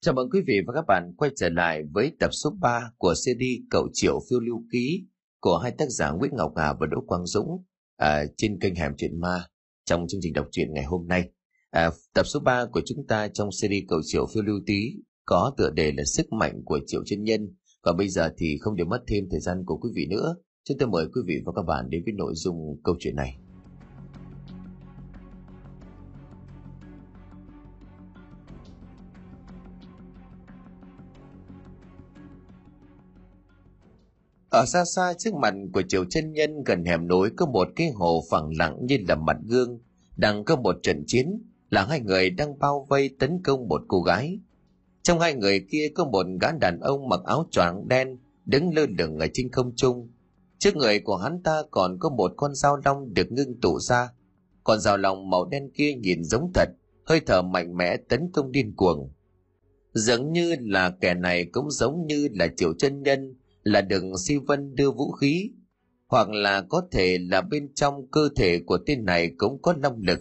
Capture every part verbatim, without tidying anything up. Chào mừng quý vị và các bạn quay trở lại với tập số ba của xê đê Cậu Triệu Phiêu Lưu Ký của hai tác giả Nguyễn Ngọc Hà và Đỗ Quang Dũng à, trên kênh Hẻm Chuyện Ma trong chương trình đọc truyện ngày hôm nay. À, tập số ba của chúng ta trong series Cậu Triệu Phiêu Lưu Ký có tựa đề là Sức Mạnh của Triệu Chân Nhân. Còn bây giờ thì không để mất thêm thời gian của quý vị nữa, chúng tôi mời quý vị và các bạn đến với nội dung câu chuyện này. Ở xa xa trước mặt của Triệu Chân Nhân gần hẻm núi có một cái hồ phẳng lặng như là mặt gương, đang có một trận chiến là hai người đang bao vây tấn công một cô gái. Trong hai người kia có một gã đàn ông mặc áo choàng đen đứng lơ lửng ở trên không trung. Trước người của hắn ta còn có một con dao long được ngưng tụ ra. Con dao long màu đen kia nhìn giống thật, hơi thở mạnh mẽ tấn công điên cuồng. Dường như là kẻ này cũng giống như là Triệu Chân Nhân, là đừng Si Vân đưa vũ khí, hoặc là có thể là bên trong cơ thể của tên này cũng có năng lực.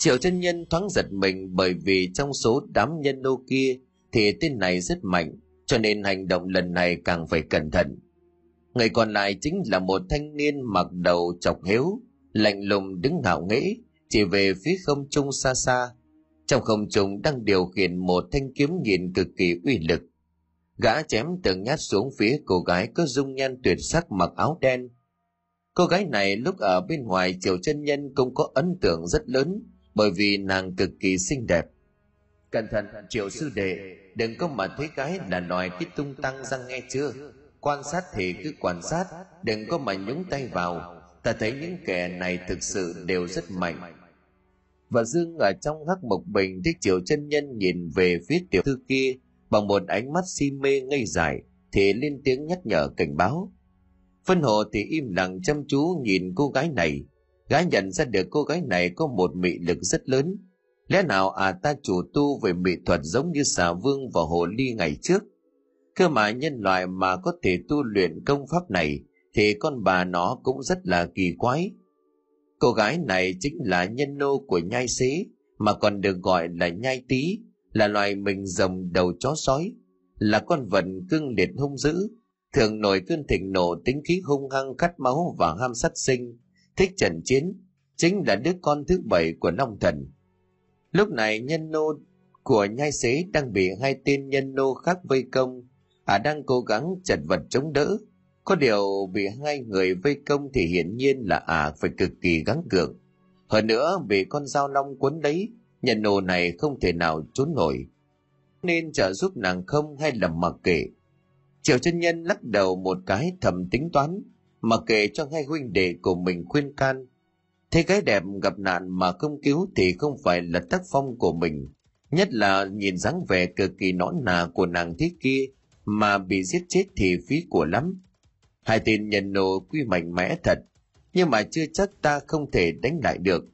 Triệu Chân Nhân thoáng giật mình bởi vì trong số đám nhân nô kia thì tên này rất mạnh, cho nên hành động lần này càng phải cẩn thận. Người còn lại chính là một thanh niên mặc đầu chọc hếu, lạnh lùng đứng ngạo nghễ chỉ về phía không trung xa xa. Trong không trung đang điều khiển một thanh kiếm nhìn cực kỳ uy lực. Gã chém từng nhát xuống phía cô gái có dung nhan tuyệt sắc mặc áo đen. Cô gái này lúc ở bên ngoài Triệu Chân Nhân cũng có ấn tượng rất lớn, bởi vì nàng cực kỳ xinh đẹp. Cẩn thận Triệu sư đệ, đừng có mà thấy gái là loài thích tung tăng răng nghe chưa? Quan sát thì cứ quan sát, đừng có mà nhúng tay vào. Ta thấy những kẻ này thực sự đều rất mạnh. Và Dương ở trong hắc mộc bình thấy Triệu Chân Nhân nhìn về phía tiểu thư kia bằng một ánh mắt si mê ngây dại thì lên tiếng nhắc nhở cảnh báo. Phân Hồ thì im lặng chăm chú nhìn cô gái này. Gã nhận ra được cô gái này có một mị lực rất lớn. Lẽ nào à ta chủ tu về mỹ thuật giống như xà vương và hồ ly ngày trước? Cơ mà nhân loại mà có thể tu luyện công pháp này thì con bà nó cũng rất là kỳ quái. Cô gái này chính là nhân nô của nhai xế, mà còn được gọi là nhai tí, là loài mình rồng đầu chó sói, là con vật cương liệt hung dữ, thường nổi cơn thịnh nộ, tính khí hung hăng, khát máu và ham sát sinh, thích trận chiến, chính là đứa con thứ bảy của Long Thần. Lúc này nhân nô của nhai xế đang bị hai tên nhân nô khác vây công, à đang cố gắng chật vật chống đỡ. Có điều bị hai người vây công thì hiển nhiên là à phải cực kỳ gắng gượng. Hơn nữa bị con dao long cuốn lấy, nhân nô này không thể nào trốn nổi, nên trợ giúp nàng không hay là mặc kệ. Triệu Chân Nhân lắc đầu một cái thầm tính toán, mặc kệ cho hai huynh đệ của mình khuyên can. Thế gái đẹp gặp nạn mà không cứu thì không phải là tác phong của mình, nhất là nhìn dáng vẻ cực kỳ nõn nà của nàng thế kia mà bị giết chết thì phí của lắm. Hai tên nhân nô quy mạnh mẽ thật, nhưng mà chưa chắc ta không thể đánh lại được.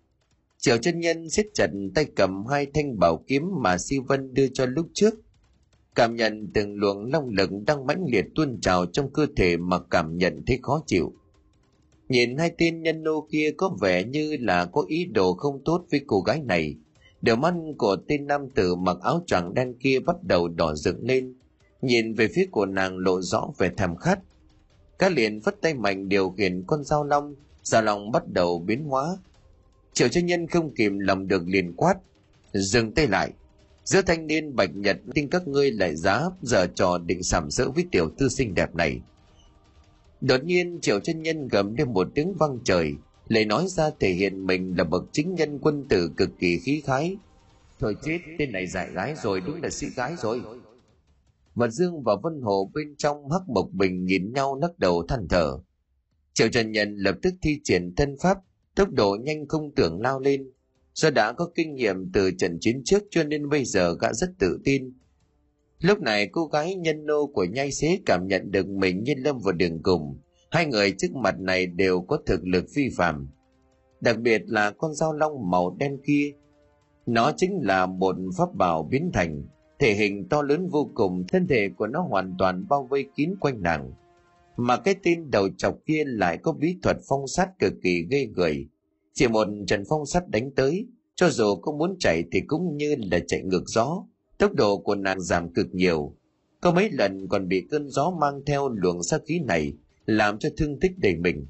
Triệu Chân Nhân siết chặt tay cầm hai thanh bảo kiếm mà Si Vân đưa cho lúc trước. Cảm nhận từng luồng long lực đang mãnh liệt tuôn trào trong cơ thể mà cảm nhận thấy khó chịu. Nhìn hai tên nhân nô kia có vẻ như là có ý đồ không tốt với cô gái này. Đôi mắt của tên nam tử mặc áo choàng đen kia bắt đầu đỏ rực lên, nhìn về phía của nàng lộ rõ vẻ thèm khát. Các liền vất tay mạnh điều khiển con dao long, dao long bắt đầu biến hóa. Triệu Chân Nhân không kìm lòng được liền quát, dừng tay lại. Giữa thanh niên bạch nhật tin các ngươi lại giá giờ trò định sàm sỡ với tiểu thư xinh đẹp này. Đột nhiên Triệu Chân Nhân gầm lên một tiếng vang trời, lời nói ra thể hiện mình là bậc chính nhân quân tử cực kỳ khí khái. Thôi chết, tên này dại gái rồi, đúng là sĩ gái rồi. Vật Dương và Vân Hồ bên trong hắc mộc bình nhìn nhau lắc đầu than thở. Triệu Chân Nhân lập tức thi triển thân pháp, tốc độ nhanh không tưởng lao lên. Do đã có kinh nghiệm từ trận chiến trước cho nên bây giờ gã rất tự tin. Lúc này cô gái nhân nô của nhai xế cảm nhận được mình như lâm vào đường cùng. Hai người trước mặt này đều có thực lực phi phàm, đặc biệt là con dao long màu đen kia. Nó chính là một pháp bảo biến thành, thể hình to lớn vô cùng, thân thể của nó hoàn toàn bao vây kín quanh nàng. Mà cái tên đầu chọc kia lại có bí thuật phong sát cực kỳ ghê người. Chỉ một trận phong sát đánh tới, cho dù có muốn chạy thì cũng như là chạy ngược gió, Tốc độ của nàng giảm cực nhiều, có mấy lần còn bị cơn gió mang theo luồng sát khí này làm cho thương tích đầy mình.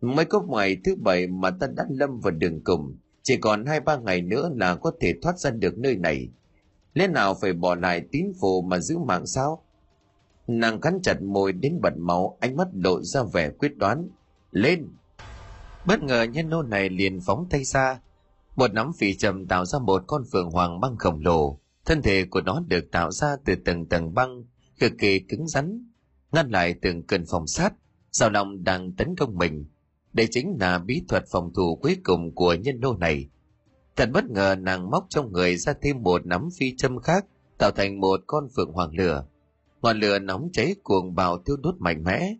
Mới có ngày thứ bảy mà ta đã lâm vào đường cùng, chỉ còn hai ba ngày nữa là có thể thoát ra được nơi này. Lẽ nào phải bỏ lại tín phụ mà giữ mạng sao? Nàng cắn chặt môi đến bật máu, ánh mắt lộ ra vẻ quyết đoán. Lên! Bất ngờ nhân nô này liền phóng tay ra, một nắm phỉ trầm tạo ra một con phượng hoàng băng khổng lồ. Thân thể của nó được tạo ra từ từng tầng băng cực kỳ cứng rắn, ngăn lại từng cơn phòng sát dao lòng đang tấn công mình. Đây chính là bí thuật phòng thủ cuối cùng của nhân nô này. Thật bất ngờ, nàng móc trong người ra thêm một nắm phi châm khác, tạo thành một con phượng hoàng lửa. Ngọn lửa nóng cháy cuồng bạo thiêu đốt mạnh mẽ.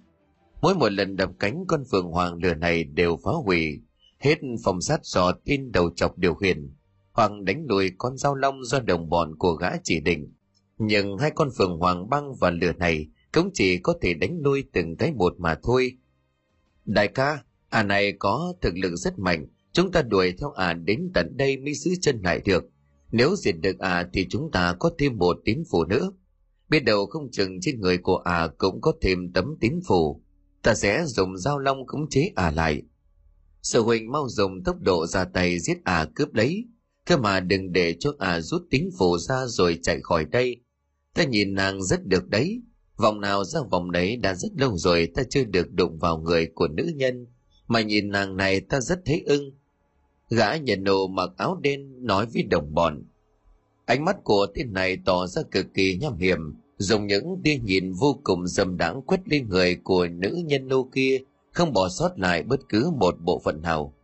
Mỗi một lần đập cánh con phượng hoàng lửa này đều phá hủy hết phòng sát do tên đầu chọc điều khiển, hoặc đánh lùi con dao long do đồng bọn của gã chỉ định. Nhưng hai con phượng hoàng băng và lửa này cũng chỉ có thể đánh lùi từng cái một mà thôi. Đại ca, ả này có thực lực rất mạnh, chúng ta đuổi theo ả đến tận đây mới giữ chân lại được. Nếu diệt được ả thì chúng ta có thêm một tín phủ nữa. Biết đâu không chừng trên người của ả cũng có thêm tấm tín phủ. Ta sẽ dùng dao long khống chế ả lại. Sở Huỳnh mau dùng tốc độ ra tay giết ả cướp lấy. Cơ mà đừng để cho ả rút tín phủ ra rồi chạy khỏi đây. Ta nhìn nàng rất được đấy. Vòng nào ra vòng đấy, đã rất lâu rồi ta chưa được đụng vào người của nữ nhân. Mà nhìn nàng này ta rất thấy ưng. Gã nhân nô mặc áo đen nói với đồng bọn. Ánh mắt của tên này tỏ ra cực kỳ nham hiểm, dùng những tia nhìn vô cùng dâm đãng quét lên người của nữ nhân nô kia, không bỏ sót lại bất cứ một bộ phận nào.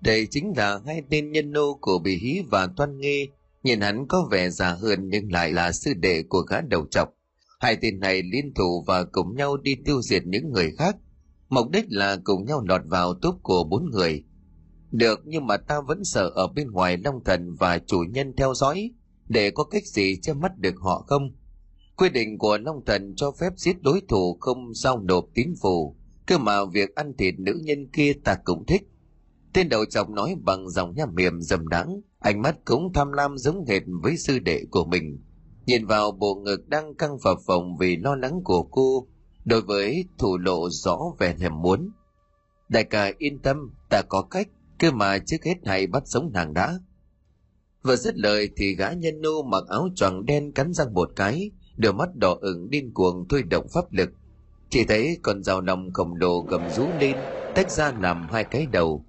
Đây chính là hai tên nhân nô của Bì Hí và Toan Nghê. Nhìn hắn có vẻ già hơn nhưng lại là sư đệ của gã đầu chọc. Hai tên này liên thủ và cùng nhau đi tiêu diệt những người khác, mục đích là cùng nhau lọt vào túp của bốn người. Được, nhưng mà ta vẫn sợ ở bên ngoài Long Thần và chủ nhân theo dõi, để có cách gì che mắt được họ không? Quy định của Long Thần cho phép giết đối thủ không giao nộp tín phủ, cơ mà việc ăn thịt nữ nhân kia ta cũng thích. Tên đầu chọc nói bằng giọng nham hiểm dầm đắng, ánh mắt cũng tham lam giống hệt với sư đệ của mình. Nhìn vào bộ ngực đang căng phập phồng vì lo lắng của cô, đối với thủ lộ rõ vẻ thèm muốn. Đại ca yên tâm, ta có cách, cứ mà trước hết hãy bắt sống nàng đã. Vừa dứt lời thì gã nhân nô mặc áo choàng đen cắn răng một cái, đôi mắt đỏ ửng điên cuồng thôi động pháp lực. Chỉ thấy con dao long khổng lồ gầm rú lên, tách ra làm hai cái đầu.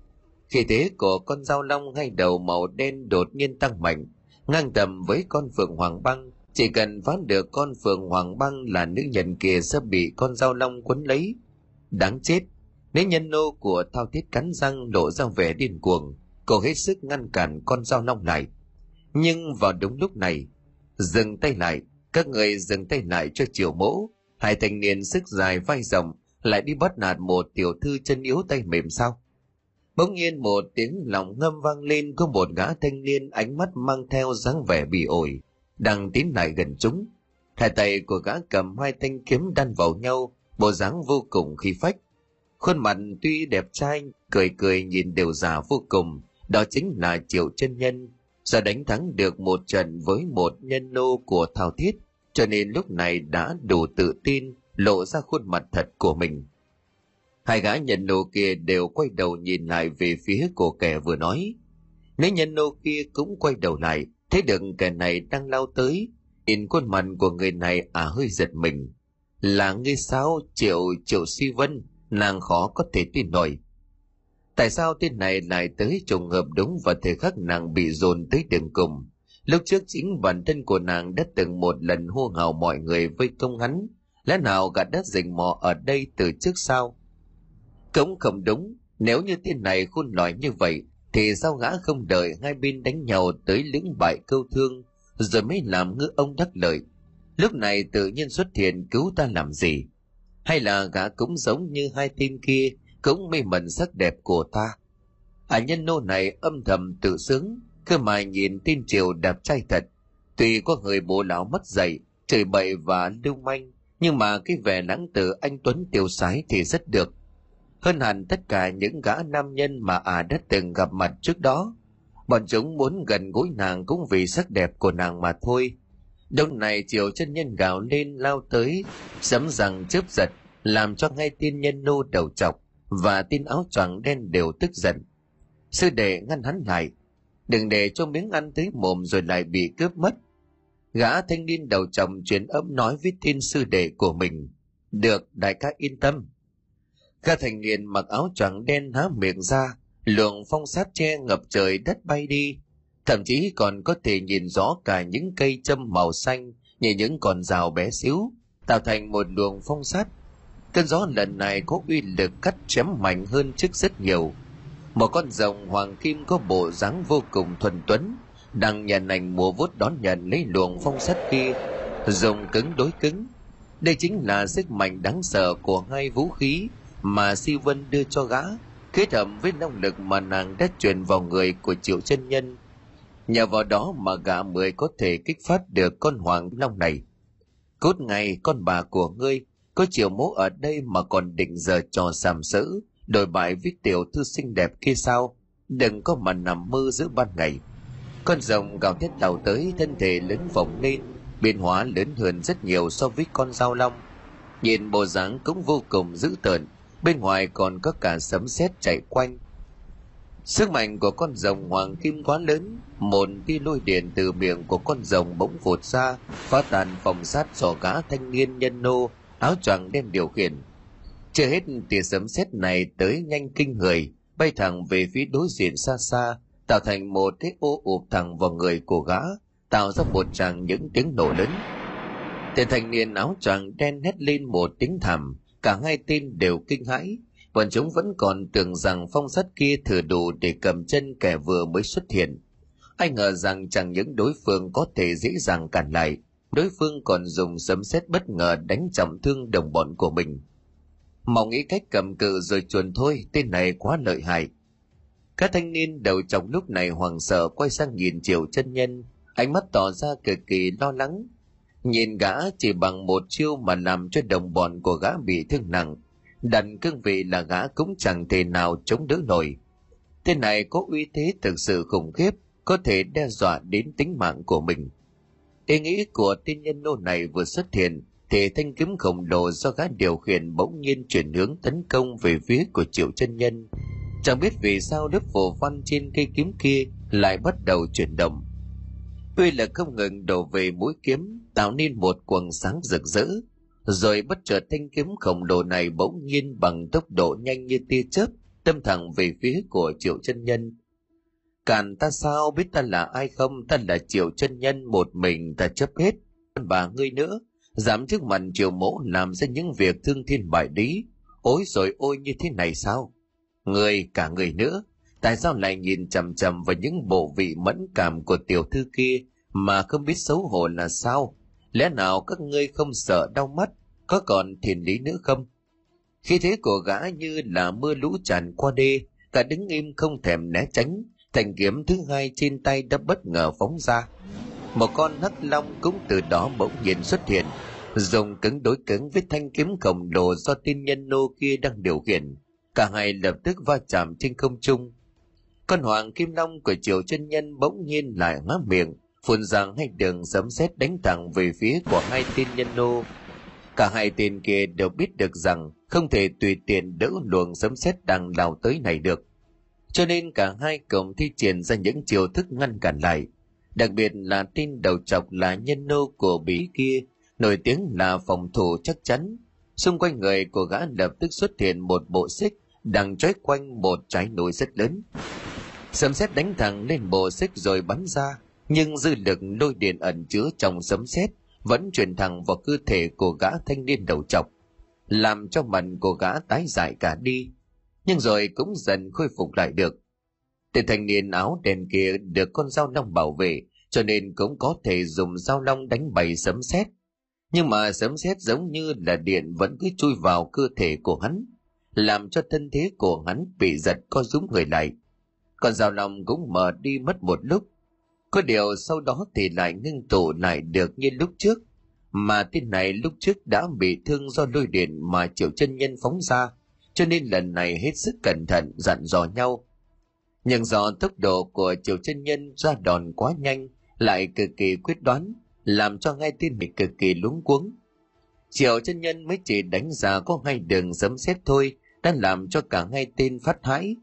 Khi thế của con dao long hai đầu màu đen đột nhiên tăng mạnh, ngang tầm với con phượng hoàng băng. Chỉ cần phán được con phượng hoàng băng là nữ nhân kia sẽ bị con dao long quấn lấy. Đáng chết! Nữ nhân nô của Thao Thiết cắn răng lộ ra vẻ điên cuồng, cô hết sức ngăn cản con dao long lại. Nhưng vào đúng lúc này, dừng tay lại, các người dừng tay lại cho Triệu Mỗ. Hai thanh niên sức dài vai rộng lại đi bắt nạt một tiểu thư chân yếu tay mềm sao? Bỗng nhiên một tiếng lòng ngâm vang lên, có một gã thanh niên ánh mắt mang theo dáng vẻ bỉ ổi đang tiến lại gần chúng. Hai tay của gã cầm hai thanh kiếm đan vào nhau, bộ dáng vô cùng khí phách. Khuôn mặt tuy đẹp trai, cười cười nhìn đều già vô cùng, đó chính là Triệu Chân Nhân. Do đánh thắng được một trận với một nhân nô của Thao Thiết, cho nên lúc này đã đủ tự tin lộ ra khuôn mặt thật của mình. Hai gã nhân nô kia đều quay đầu nhìn lại về phía của kẻ vừa nói. Nếu nhân nô kia cũng quay đầu lại, thấy được kẻ này đang lao tới, nhìn khuôn mặt của người này à hơi giật mình. Là ngươi sao, Triệu Triệu Suy Vân? Nàng khó có thể tin nổi. Tại sao tên này lại tới trùng hợp đúng vào thời khắc nàng bị dồn tới đường cùng? Lúc trước chính bản thân của nàng đã từng một lần hô hào mọi người vây công hắn, lẽ nào gã đã rình mò ở đây từ trước sao? Cũng không đúng, nếu như tên này khôn lỏi như vậy thì sao gã không đợi hai bên đánh nhau tới lĩnh bại câu thương rồi mới làm ngư ông đắc lợi? Lúc này tự nhiên xuất hiện cứu ta làm gì? Hay là gã cũng giống như hai tên kia, cũng mê mẩn sắc đẹp của ta? À, nhân nô này âm thầm tự sướng, cơ mà nhìn tin Triều đẹp trai thật. Tuy có người bố lão mất dạy, chửi bậy và lưu manh, nhưng mà cái vẻ lãng tử anh tuấn tiêu sái thì rất được. Hơn hẳn tất cả những gã nam nhân mà ả à đã từng gặp mặt trước đó. Bọn chúng muốn gần gũi nàng cũng vì sắc đẹp của nàng mà thôi. Đâu này Triệu Chân Nhân gào lên lao tới, sấm rằng chớp giật, làm cho ngay tiên nhân nô đầu chọc và tiên áo choàng đen đều tức giận. Sư đệ ngăn hắn lại, đừng để cho miếng ăn tới mồm rồi lại bị cướp mất. Gã thanh niên đầu chọc truyền âm nói với thiên sư đệ của mình, được đại ca yên tâm. Gã thanh niên mặc áo choàng đen há miệng ra, luồng phong sát che ngập trời đất bay đi, thậm chí còn có thể nhìn rõ cả những cây châm màu xanh như những con rào bé xíu, tạo thành một luồng phong sát. Cơn gió lần này có uy lực cắt chém mạnh hơn trước rất nhiều. Một con rồng hoàng kim có bộ dáng vô cùng thuần tuấn đang nhàn nhã múa vuốt đón nhận lấy luồng phong sát kia, rồng cứng đối cứng. Đây chính là sức mạnh đáng sợ của hai vũ khí mà Si Vân đưa cho gã, kết hợp với năng lực mà nàng đã truyền vào người của Triệu Chân Nhân. Nhờ vào đó mà gã mới có thể kích phát được con hoàng long này. Cốt ngay con bà của ngươi, có Triệu mố ở đây mà còn định giờ trò sàm sỡ, đổi bại với tiểu thư xinh đẹp kia sao? Đừng có mà nằm mơ giữa ban ngày. Con rồng gào thét đào tới, thân thể lớn vòng lên, biến hóa lớn hơn rất nhiều so với con dao long. Nhìn bộ dáng cũng vô cùng dữ tợn, bên ngoài còn có cả sấm sét chạy quanh. Sức mạnh của con rồng hoàng kim quá lớn, một tia lôi điện từ miệng của con rồng bỗng vụt ra, phá tan phòng sát sỏ gã thanh niên nhân nô áo choàng đen điều khiển. Chưa hết, tia sấm sét này tới nhanh kinh người, bay thẳng về phía đối diện xa xa, tạo thành một cái ô ụp thẳng vào người của gã, tạo ra một tràng những tiếng nổ lớn. Tên thanh niên áo choàng đen hét lên một tiếng thảm, cả hai tên đều kinh hãi. Bọn chúng vẫn còn tưởng rằng phong sát kia thừa đủ để cầm chân kẻ vừa mới xuất hiện. Ai ngờ rằng chẳng những đối phương có thể dễ dàng cản lại, đối phương còn dùng sấm sét bất ngờ đánh trọng thương đồng bọn của mình. Mau nghĩ cách cầm cự rồi chuồn thôi, tên này quá lợi hại. Các thanh niên đầu trong lúc này hoảng sợ quay sang nhìn Triệu Chân Nhân, ánh mắt tỏ ra cực kỳ lo lắng. Nhìn gã chỉ bằng một chiêu mà làm cho đồng bọn của gã bị thương nặng, đặt cương vị là gã cũng chẳng thể nào chống đỡ nổi. Tên này có uy thế thực sự khủng khiếp, có thể đe dọa đến tính mạng của mình. Ý nghĩ của tên nhân nô này vừa xuất hiện thì thanh kiếm khổng lồ do gã điều khiển bỗng nhiên chuyển hướng tấn công về phía của Triệu Chân Nhân. Chẳng biết vì sao lớp phù văn trên cây kiếm kia lại bắt đầu chuyển động, tuy là không ngừng đổ về mũi kiếm, tạo nên một quầng sáng rực rỡ. Rồi bất chợt thanh kiếm khổng lồ này bỗng nhiên bằng tốc độ nhanh như tia chớp đâm thẳng về phía của Triệu Chân Nhân. Cản ta sao, biết ta là ai không? Ta là Triệu Chân Nhân, một mình ta chấp hết. Bà ngươi nữa dám trước mặt Triệu mỗ làm ra những việc thương thiên bại lý, ối rồi ôi như thế này sao? Ngươi, cả người nữa, tại sao lại nhìn chằm chằm vào những bộ vị mẫn cảm của tiểu thư kia mà không biết xấu hổ là sao? Lẽ nào các ngươi không sợ đau mắt, có còn thiền lý nữa không? Khi thế của gã như là mưa lũ tràn qua đê, cả đứng im không thèm né tránh, thanh kiếm thứ hai trên tay đã bất ngờ phóng ra. Một con hắc long cũng từ đó bỗng nhiên xuất hiện, dùng cứng đối cứng với thanh kiếm khổng lồ do tiên nhân nô kia đang điều khiển. Cả hai lập tức va chạm trên không trung. Con hoàng kim long của Triệu Chân Nhân bỗng nhiên lại há miệng, phun rằng hai đường sấm sét đánh thẳng về phía của hai tên nhân nô. Cả hai tên kia đều biết được rằng không thể tùy tiện đỡ luồng sấm sét đang lao tới này được, cho nên cả hai cùng thi triển ra những chiêu thức ngăn cản lại. Đặc biệt là tên đầu chọc là nhân nô của bí kia, nổi tiếng là phòng thủ chắc chắn. Xung quanh người của gã lập tức xuất hiện một bộ xích đang trói quanh một trái núi rất lớn. Sấm sét đánh thẳng lên bộ xích rồi bắn ra, nhưng dư lực lôi điện ẩn chứa trong sấm sét vẫn truyền thẳng vào cơ thể của gã thanh niên đầu trọc, làm cho mặt của gã tái dại cả đi, nhưng rồi cũng dần khôi phục lại được. Tên thanh niên áo đen kia được con dao long bảo vệ, cho nên cũng có thể dùng dao long đánh bay sấm sét, nhưng mà sấm sét giống như là điện vẫn cứ chui vào cơ thể của hắn, làm cho thân thế của hắn bị giật co rúm người lại. Con dao long cũng mở đi mất một lúc, có điều sau đó thì lại ngưng tụ lại được như lúc trước. Mà tên này lúc trước đã bị thương do lôi điện mà Triệu Chân Nhân phóng ra, cho nên lần này hết sức cẩn thận dặn dò nhau. nhưng do tốc độ của Triệu Chân Nhân ra đòn quá nhanh, lại cực kỳ quyết đoán, làm cho ngay tên mình cực kỳ luống cuống. Triệu Chân Nhân mới chỉ đánh giá có hai đường sấm sét thôi, đã làm cho cả hai tên phát hãi.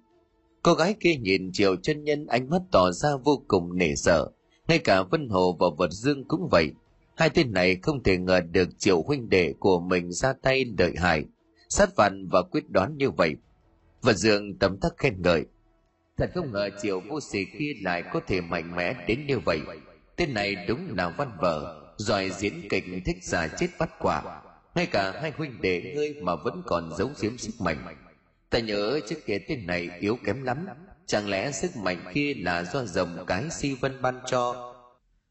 Cô gái kia nhìn Triệu Chân Nhân ánh mắt tỏ ra vô cùng nể sợ, ngay cả Vân Hồ và Vật Dương cũng vậy. Hai tên này không thể ngờ được Triệu huynh đệ của mình ra tay lợi hại, sát phạt và quyết đoán như vậy. Vật Dương tấm tắc khen ngợi, thật không ngờ Triệu vô sỉ kia lại có thể mạnh mẽ đến như vậy. Tên này đúng là văn vở, giỏi diễn kịch, thích giả chết bắt quả. Ngay cả hai huynh đệ ngươi mà vẫn còn giấu giếm sức mạnh. Ta nhớ trước kia tên này yếu kém lắm, chẳng lẽ sức mạnh kia là do dòng cái Si Vân ban cho?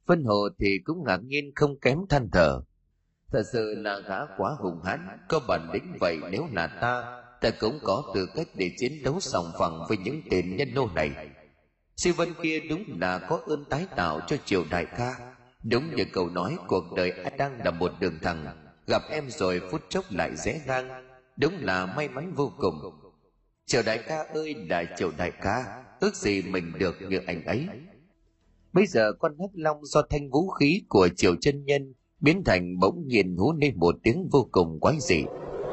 Vân Hồ thì cũng ngạc nhiên không kém than thở, thật sự là gã quá hùng hãn, có bản lĩnh vậy. Nếu là ta, ta cũng có tư cách để chiến đấu sòng phẳng với những tên nhân nô này. Si Vân kia đúng là có ơn tái tạo cho Triệu đại ca. Đúng như câu nói, cuộc đời anh đang là một đường thẳng, gặp em rồi phút chốc lại rẽ ngang, đúng là may mắn vô cùng. Triệu đại ca ơi là Triệu đại ca, ước gì mình được như anh ấy. Bây giờ con hắc long do thanh vũ khí của Triệu Chân Nhân biến thành bỗng nhiên hú lên một tiếng vô cùng quái dị,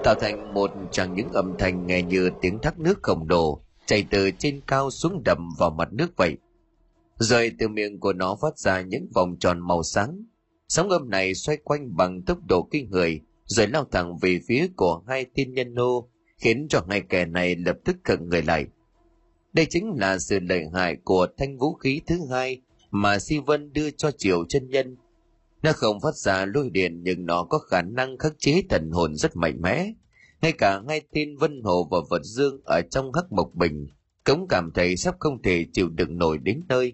tạo thành một tràng những âm thanh nghe như tiếng thác nước khổng lồ chảy từ trên cao xuống đầm vào mặt nước vậy. Rồi từ miệng của nó phát ra những vòng tròn màu sáng. Sóng âm này xoay quanh bằng tốc độ kinh người, rồi lao thẳng về phía của hai tiên nhân nô, khiến cho hai kẻ này lập tức khựng người lại. Đây chính là sự lợi hại của thanh vũ khí thứ hai mà Si Vân đưa cho Triệu Chân Nhân. Nó không phát ra lôi điện, nhưng nó có khả năng khắc chế thần hồn rất mạnh mẽ. Ngay cả ngay tên Vân Hồ và Vật Dương ở trong hắc mộc bình cũng cảm thấy sắp không thể chịu đựng nổi đến nơi.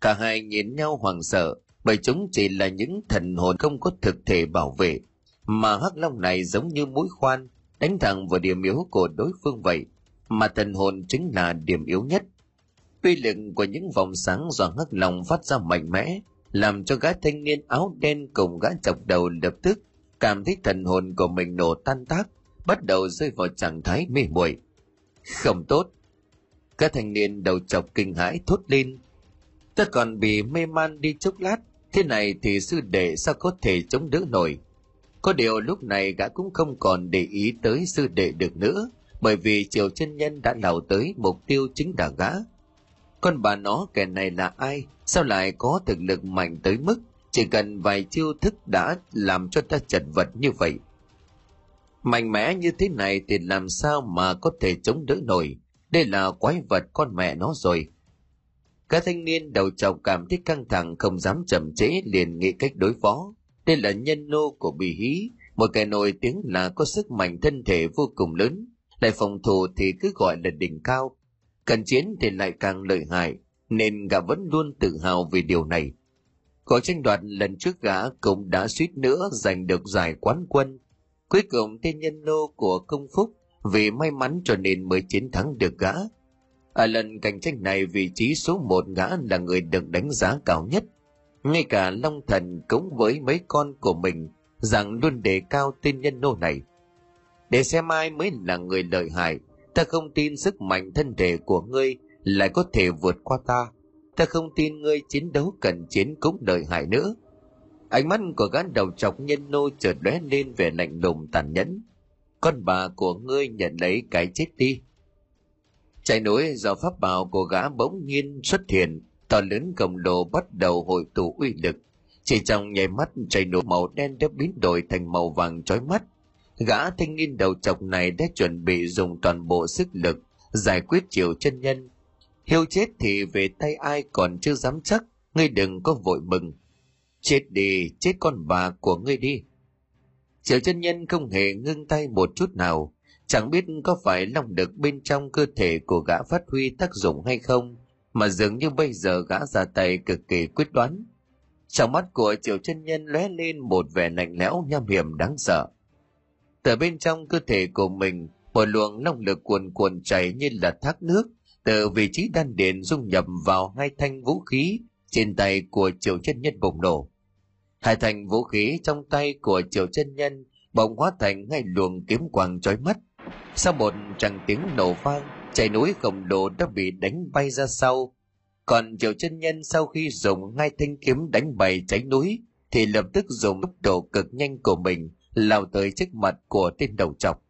Cả hai nhìn nhau hoảng sợ, bởi chúng chỉ là những thần hồn không có thực thể bảo vệ, mà hắc long này giống như mũi khoan đánh thẳng vào điểm yếu của đối phương vậy, mà thần hồn chính là điểm yếu nhất. Uy lực của những vòng sáng do hắc long phát ra mạnh mẽ, làm cho gã thanh niên áo đen cùng gã chọc đầu lập tức cảm thấy thần hồn của mình nổ tan tác, bắt đầu rơi vào trạng thái mê muội. Không tốt! Các thanh niên đầu chọc kinh hãi thốt lên, ta còn bị mê man đi chốc lát, thế này thì sư đệ sao có thể chống đỡ nổi? Có điều lúc này gã cũng không còn để ý tới sư đệ được nữa, bởi vì Triệu Chân Nhân đã lao tới mục tiêu chính là gã. Con bà nó, kẻ này là ai? Sao lại có thực lực mạnh tới mức chỉ cần vài chiêu thức đã làm cho ta chật vật như vậy? Mạnh mẽ như thế này thì làm sao mà có thể chống đỡ nổi? Đây là quái vật con mẹ nó rồi. Các thanh niên đầu trọc cảm thấy căng thẳng, không dám chậm trễ, liền nghĩ cách đối phó. Đây là nhân nô của Bì Hí, một kẻ nổi tiếng là có sức mạnh thân thể vô cùng lớn, lại phòng thủ thì cứ gọi là đỉnh cao, cận chiến thì lại càng lợi hại, nên gã vẫn luôn tự hào về điều này. Cuộc tranh đoạt lần trước gã cũng đã suýt nữa giành được giải quán quân. Cuối cùng tên nhân nô của Công Phúc vì may mắn cho nên mới chiến thắng được gã. Ở lần cạnh tranh này, vị trí số một gã là người được đánh giá cao nhất. Ngay cả Long Thần cũng với mấy con của mình rằng luôn đề cao tên nhân nô này. Để xem ai mới là người lợi hại. Ta không tin sức mạnh thân thể của ngươi lại có thể vượt qua ta. Ta không tin ngươi chiến đấu cận chiến cũng lợi hại nữa. Ánh mắt của gã đầu chọc nhân nô chợt lóe lên vẻ lạnh lùng tàn nhẫn. Con bà của ngươi nhận lấy cái chết đi. Trái núi do pháp bảo của gã bỗng nhiên xuất hiện, to lớn khổng lồ bắt đầu hội tụ uy lực. Chỉ trong nháy mắt, trái núi màu đen đã biến đổi thành màu vàng chói mắt. Gã thanh niên đầu chọc này đã chuẩn bị dùng toàn bộ sức lực giải quyết Triệu Chân Nhân. Hiêu chết thì về tay ai còn chưa dám chắc, ngươi đừng có vội mừng. Chết đi, chết con bà của ngươi đi. Triệu Chân Nhân không hề ngưng tay một chút nào, chẳng biết có phải long lực bên trong cơ thể của gã phát huy tác dụng hay không, mà dường như bây giờ gã ra tay cực kỳ quyết đoán. Trong mắt của Triệu Chân Nhân lóe lên một vẻ lạnh lẽo nham hiểm đáng sợ. Từ bên trong cơ thể của mình, một luồng long lực cuồn cuộn chảy như là thác nước, từ vị trí đan điền dung nhập vào hai thanh vũ khí trên tay của Triệu Chân Nhân bùng nổ. Hai thanh vũ khí trong tay của Triệu Chân Nhân bỗng hóa thành hai luồng kiếm quang chói mắt. Sau một tràng tiếng nổ vang, Chạy núi khổng lồ đã bị đánh bay ra sau, còn Triệu Chân Nhân sau khi dùng hai thanh kiếm đánh bay cháy núi thì lập tức dùng tốc độ cực nhanh của mình lao tới trước mặt của tên đầu trọc.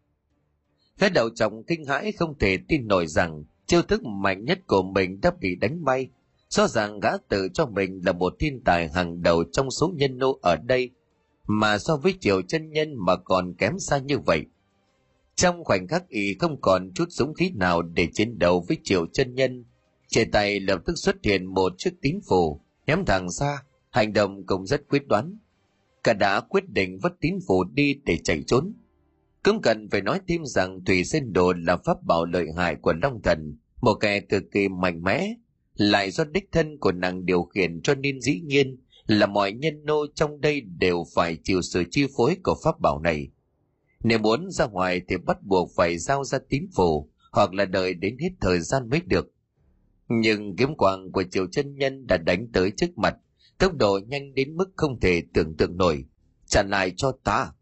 Cái đầu trọc kinh hãi không thể tin nổi rằng chiêu thức mạnh nhất của mình đã bị đánh bay. Rõ ràng gã tự cho mình là một thiên tài hàng đầu trong số nhân nô ở đây, mà so với Triệu Chân Nhân mà còn kém xa như vậy. Trong khoảnh khắc y không còn chút dũng khí nào để chiến đấu với Triệu Chân Nhân, trên tay lập tức xuất hiện một chiếc tín phù ném thẳng ra, hành động cũng rất quyết đoán. Cả đã quyết định vứt tín phù đi để chạy trốn. Cũng cần phải nói thêm rằng Thủy Sơn Đồ là pháp bảo lợi hại của Long Thần, một kẻ cực kỳ mạnh mẽ, lại do đích thân của nàng điều khiển cho nên dĩ nhiên là mọi nhân nô trong đây đều phải chịu sự chi phối của pháp bảo này. Nếu muốn ra ngoài thì bắt buộc phải giao ra tín phù hoặc là đợi đến hết thời gian mới được. Nhưng kiếm quang của Triệu Chân Nhân đã đánh tới trước mặt, tốc độ nhanh đến mức không thể tưởng tượng nổi. Trả lại cho ta!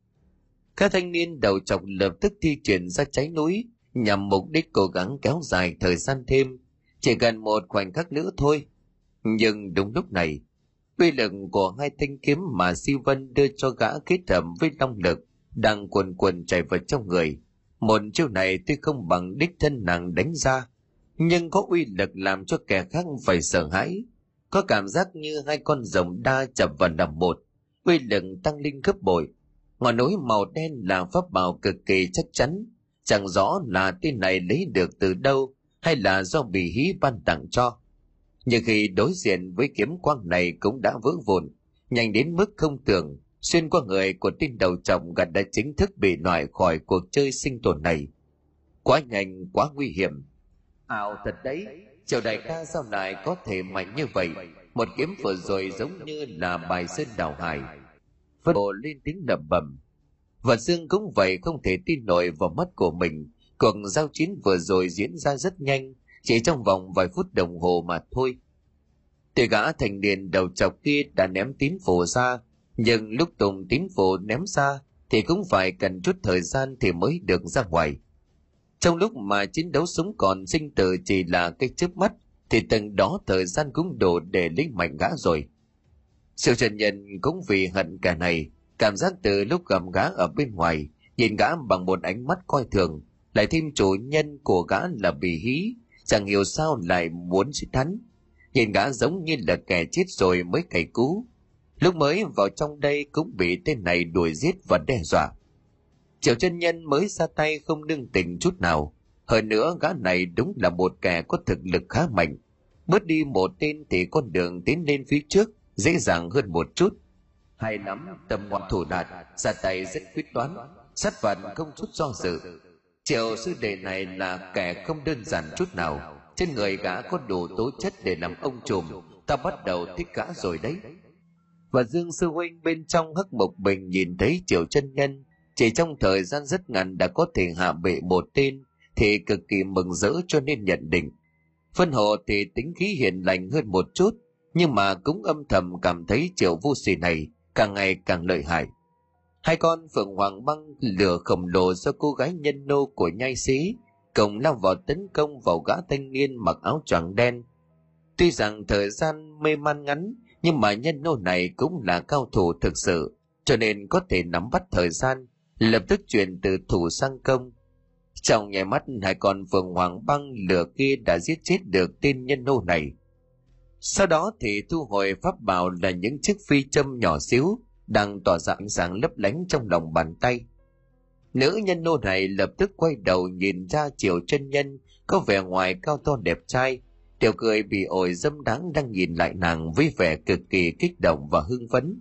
Các thanh niên đầu trọc lập tức thi chuyển ra cháy núi nhằm mục đích cố gắng kéo dài thời gian thêm, chỉ gần một khoảnh khắc nữa thôi. Nhưng đúng lúc này, uy lực của hai thanh kiếm mà Si Vân đưa cho gã kết hợp với long lực đang cuồn cuộn chảy vào trong người. Một chiêu này tuy không bằng đích thân nàng đánh ra, nhưng có uy lực làm cho kẻ khác phải sợ hãi, có cảm giác như hai con rồng đa chập vào làm một, uy lực tăng linh gấp bội. Ngọn núi màu đen là pháp bảo cực kỳ chắc chắn, chẳng rõ là tên này lấy được từ đâu hay là do bị hí ban tặng cho. Nhưng khi đối diện với kiếm quang này cũng đã vỡ vụn, nhanh đến mức không tưởng, xuyên qua người của tên đầu trọc gần đã chính thức bị loại khỏi cuộc chơi sinh tồn này. Quá nhanh, quá nguy hiểm. Ảo thật đấy, Triệu đại ca sau này có thể mạnh như vậy, một kiếm vừa rồi giống như là bài sơn đảo hải. Vân Bộ lên tiếng nầm bầm. Và Dương cũng vậy, không thể tin nổi vào mắt của mình. Cuộc giao chiến vừa rồi diễn ra rất nhanh, chỉ trong vòng vài phút đồng hồ mà thôi. Tuy gã thành niên đầu trọc kia đã ném tín phù ra, nhưng lúc tùng tín phù ném ra thì cũng phải cần chút thời gian thì mới được ra ngoài. Trong lúc mà chiến đấu sống còn sinh tử chỉ là cái chớp mắt, thì từng đó thời gian cũng đủ để lấy mạnh gã rồi. Triệu Chân Nhân cũng vì hận cả này, cảm giác từ lúc gặp gã ở bên ngoài, nhìn gã bằng một ánh mắt coi thường, lại thêm chủ nhân của gã là bì hí, chẳng hiểu sao lại muốn giết hắn, nhìn gã giống như là kẻ chết rồi mới cày cú. Lúc mới vào trong đây cũng bị tên này đuổi giết và đe dọa. Triệu Chân Nhân mới ra tay không nương tình chút nào, hơn nữa gã này đúng là một kẻ có thực lực khá mạnh, bớt đi một tên thì con đường tiến lên phía trước dễ dàng hơn một chút. Hay lắm, tầm ngoan thủ đạt, ra tay rất quyết đoán, sát phạt không chút do dự. Triệu sư đệ này là kẻ không đơn giản chút nào, trên người gã có đủ tố chất để làm ông trùm, ta bắt đầu thích gã rồi đấy. Và Dương sư huynh bên trong hắc mộc bình nhìn thấy Triệu Chân Nhân chỉ trong thời gian rất ngắn đã có thể hạ bệ một tên thì cực kỳ mừng rỡ, cho nên nhận định Phân Hồ thì tính khí hiền lành hơn một chút, nhưng mà cũng âm thầm cảm thấy Triệu vô sỉ này càng ngày càng lợi hại. Hai con phượng hoàng băng lửa khổng lồ do cô gái nhân nô của nhai sĩ cùng lao vào tấn công vào gã thanh niên mặc áo choàng đen. Tuy rằng thời gian mê man ngắn, nhưng mà nhân nô này cũng là cao thủ thực sự, cho nên có thể nắm bắt thời gian, lập tức chuyển từ thủ sang công. Trong nháy mắt, hai con phượng hoàng băng lửa kia đã giết chết được tên nhân nô này. Sau đó thì thu hồi pháp bảo là những chiếc phi châm nhỏ xíu đang tỏa ra ánh sáng lấp lánh trong lòng bàn tay. Nữ nhân nô này lập tức quay đầu nhìn ra Triệu Chân Nhân có vẻ ngoài cao to đẹp trai, tiểu cười bị ổi dâm đáng đang nhìn lại nàng với vẻ cực kỳ kích động và hưng phấn.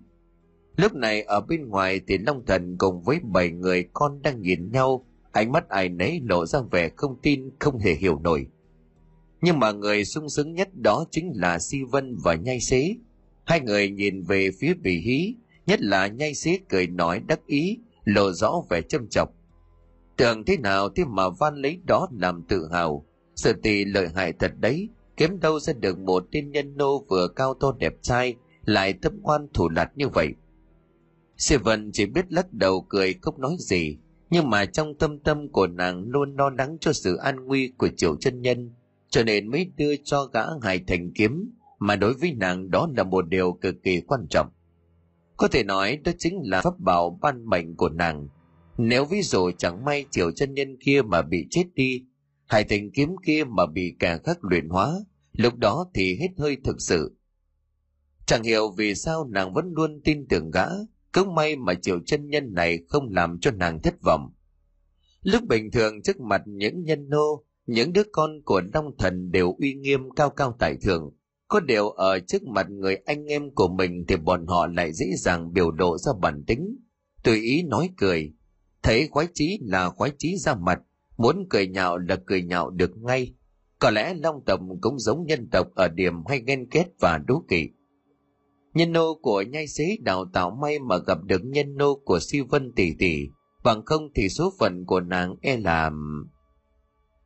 Lúc này ở bên ngoài thì Long Thần cùng với bảy người con đang nhìn nhau, ánh mắt ai nấy lộ ra vẻ không tin, không hề hiểu nổi. Nhưng mà người sung sướng nhất đó chính là Si Vân và nhai xế. Hai người nhìn về phía bì hí, nhất là nhai xế cười nói đắc ý, lộ rõ vẻ châm chọc. Tưởng thế nào thế mà van lấy đó làm tự hào, sự tì lợi hại thật đấy, kiếm đâu ra được một tên nhân nô vừa cao to đẹp trai, lại thâm quan thủ lạt như vậy. Si Vân chỉ biết lắc đầu cười không nói gì, nhưng mà trong tâm tâm của nàng luôn lo lắng cho sự an nguy của Triệu Chân Nhân, cho nên mới đưa cho gã Hải Thành kiếm, mà đối với nàng đó là một điều cực kỳ quan trọng. Có thể nói đó chính là pháp bảo ban mệnh của nàng. Nếu ví dụ chẳng may Triệu Chân Nhân kia mà bị chết đi, Hải Thành kiếm kia mà bị kẻ khác luyện hóa, lúc đó thì hết hơi thực sự. Chẳng hiểu vì sao nàng vẫn luôn tin tưởng gã, cứ may mà Triệu Chân Nhân này không làm cho nàng thất vọng. Lúc bình thường trước mặt những nhân nô, những đứa con của Long Thần đều uy nghiêm cao cao tại thượng, có điều ở trước mặt người anh em của mình thì bọn họ lại dễ dàng biểu lộ ra bản tính, tùy ý nói cười, thấy khoái chí là khoái chí ra mặt, muốn cười nhạo là cười nhạo được ngay. Có lẽ Long Tộc cũng giống nhân tộc ở điểm hay ghen ghét và đố kỵ. Nhân nô của Nhai Xế đào tạo may mà gặp được nhân nô của Si Vân tỷ tỷ, bằng không thì số phận của nàng e là...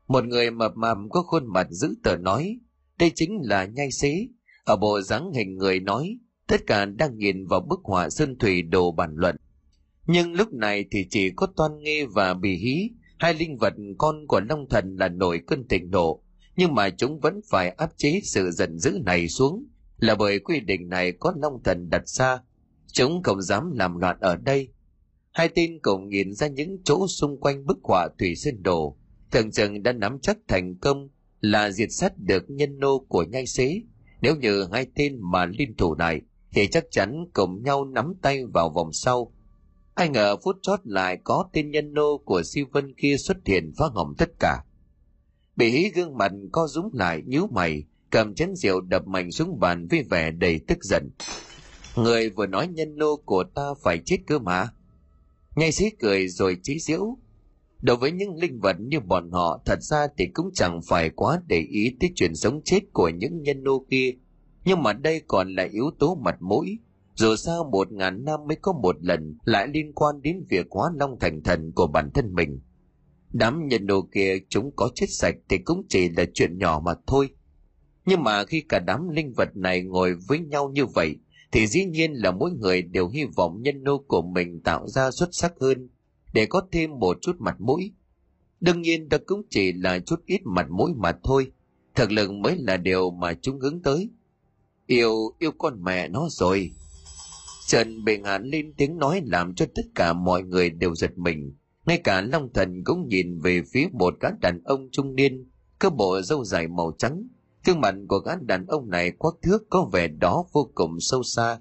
Một người mập mạp có khuôn mặt dữ tợn nói, đây chính là Nhai Xế, ở bộ dáng hình người nói, tất cả đang nhìn vào bức họa sơn thủy đồ bàn luận. Nhưng lúc này thì chỉ có Toan Nghê và Bì Hí, hai linh vật con của Long Thần là nổi cơn thịnh nộ, nhưng mà chúng vẫn phải áp chế sự giận dữ này xuống, là bởi quy định này có Long Thần đặt ra, chúng không dám làm loạn ở đây. Hai tên cùng nhìn ra những chỗ xung quanh bức họa Thủy Sơn Đồ, tưởng chừng đã nắm chắc thành công là diệt sát được nhân nô của Nhai Xế. Nếu như hai tên mà liên thủ này thì chắc chắn cùng nhau nắm tay vào vòng sau. Ai ngờ phút chót lại có tên nhân nô của Si Vân kia xuất hiện phá hỏng tất cả. Bị Hí gương mặt co rúm lại, nhíu mày, cầm chén rượu đập mạnh xuống bàn với vẻ đầy tức giận. Người vừa nói nhân nô của ta phải chết cơ mà. Nhai Xế cười rồi chế giễu. Đối với những linh vật như bọn họ, thật ra thì cũng chẳng phải quá để ý tới chuyện sống chết của những nhân nô kia, nhưng mà đây còn là yếu tố mặt mũi. Dù sao một ngàn năm mới có một lần, lại liên quan đến việc hóa long thành thần của bản thân mình. Đám nhân nô kia chúng có chết sạch thì cũng chỉ là chuyện nhỏ mà thôi. Nhưng mà khi cả đám linh vật này ngồi với nhau như vậy, thì dĩ nhiên là mỗi người đều hy vọng nhân nô của mình tạo ra xuất sắc hơn, để có thêm một chút mặt mũi. Đương nhiên đó cũng chỉ là chút ít mặt mũi mà thôi, thực lực mới là điều mà chúng hướng tới. Yêu, yêu con mẹ nó rồi. Trần Bình Hán lên tiếng nói làm cho tất cả mọi người đều giật mình, ngay cả Long Thần cũng nhìn về phía một gã đàn ông trung niên, cơ bộ râu dài màu trắng. Gương mặt của gã đàn ông này quắc thước có vẻ đó vô cùng sâu xa.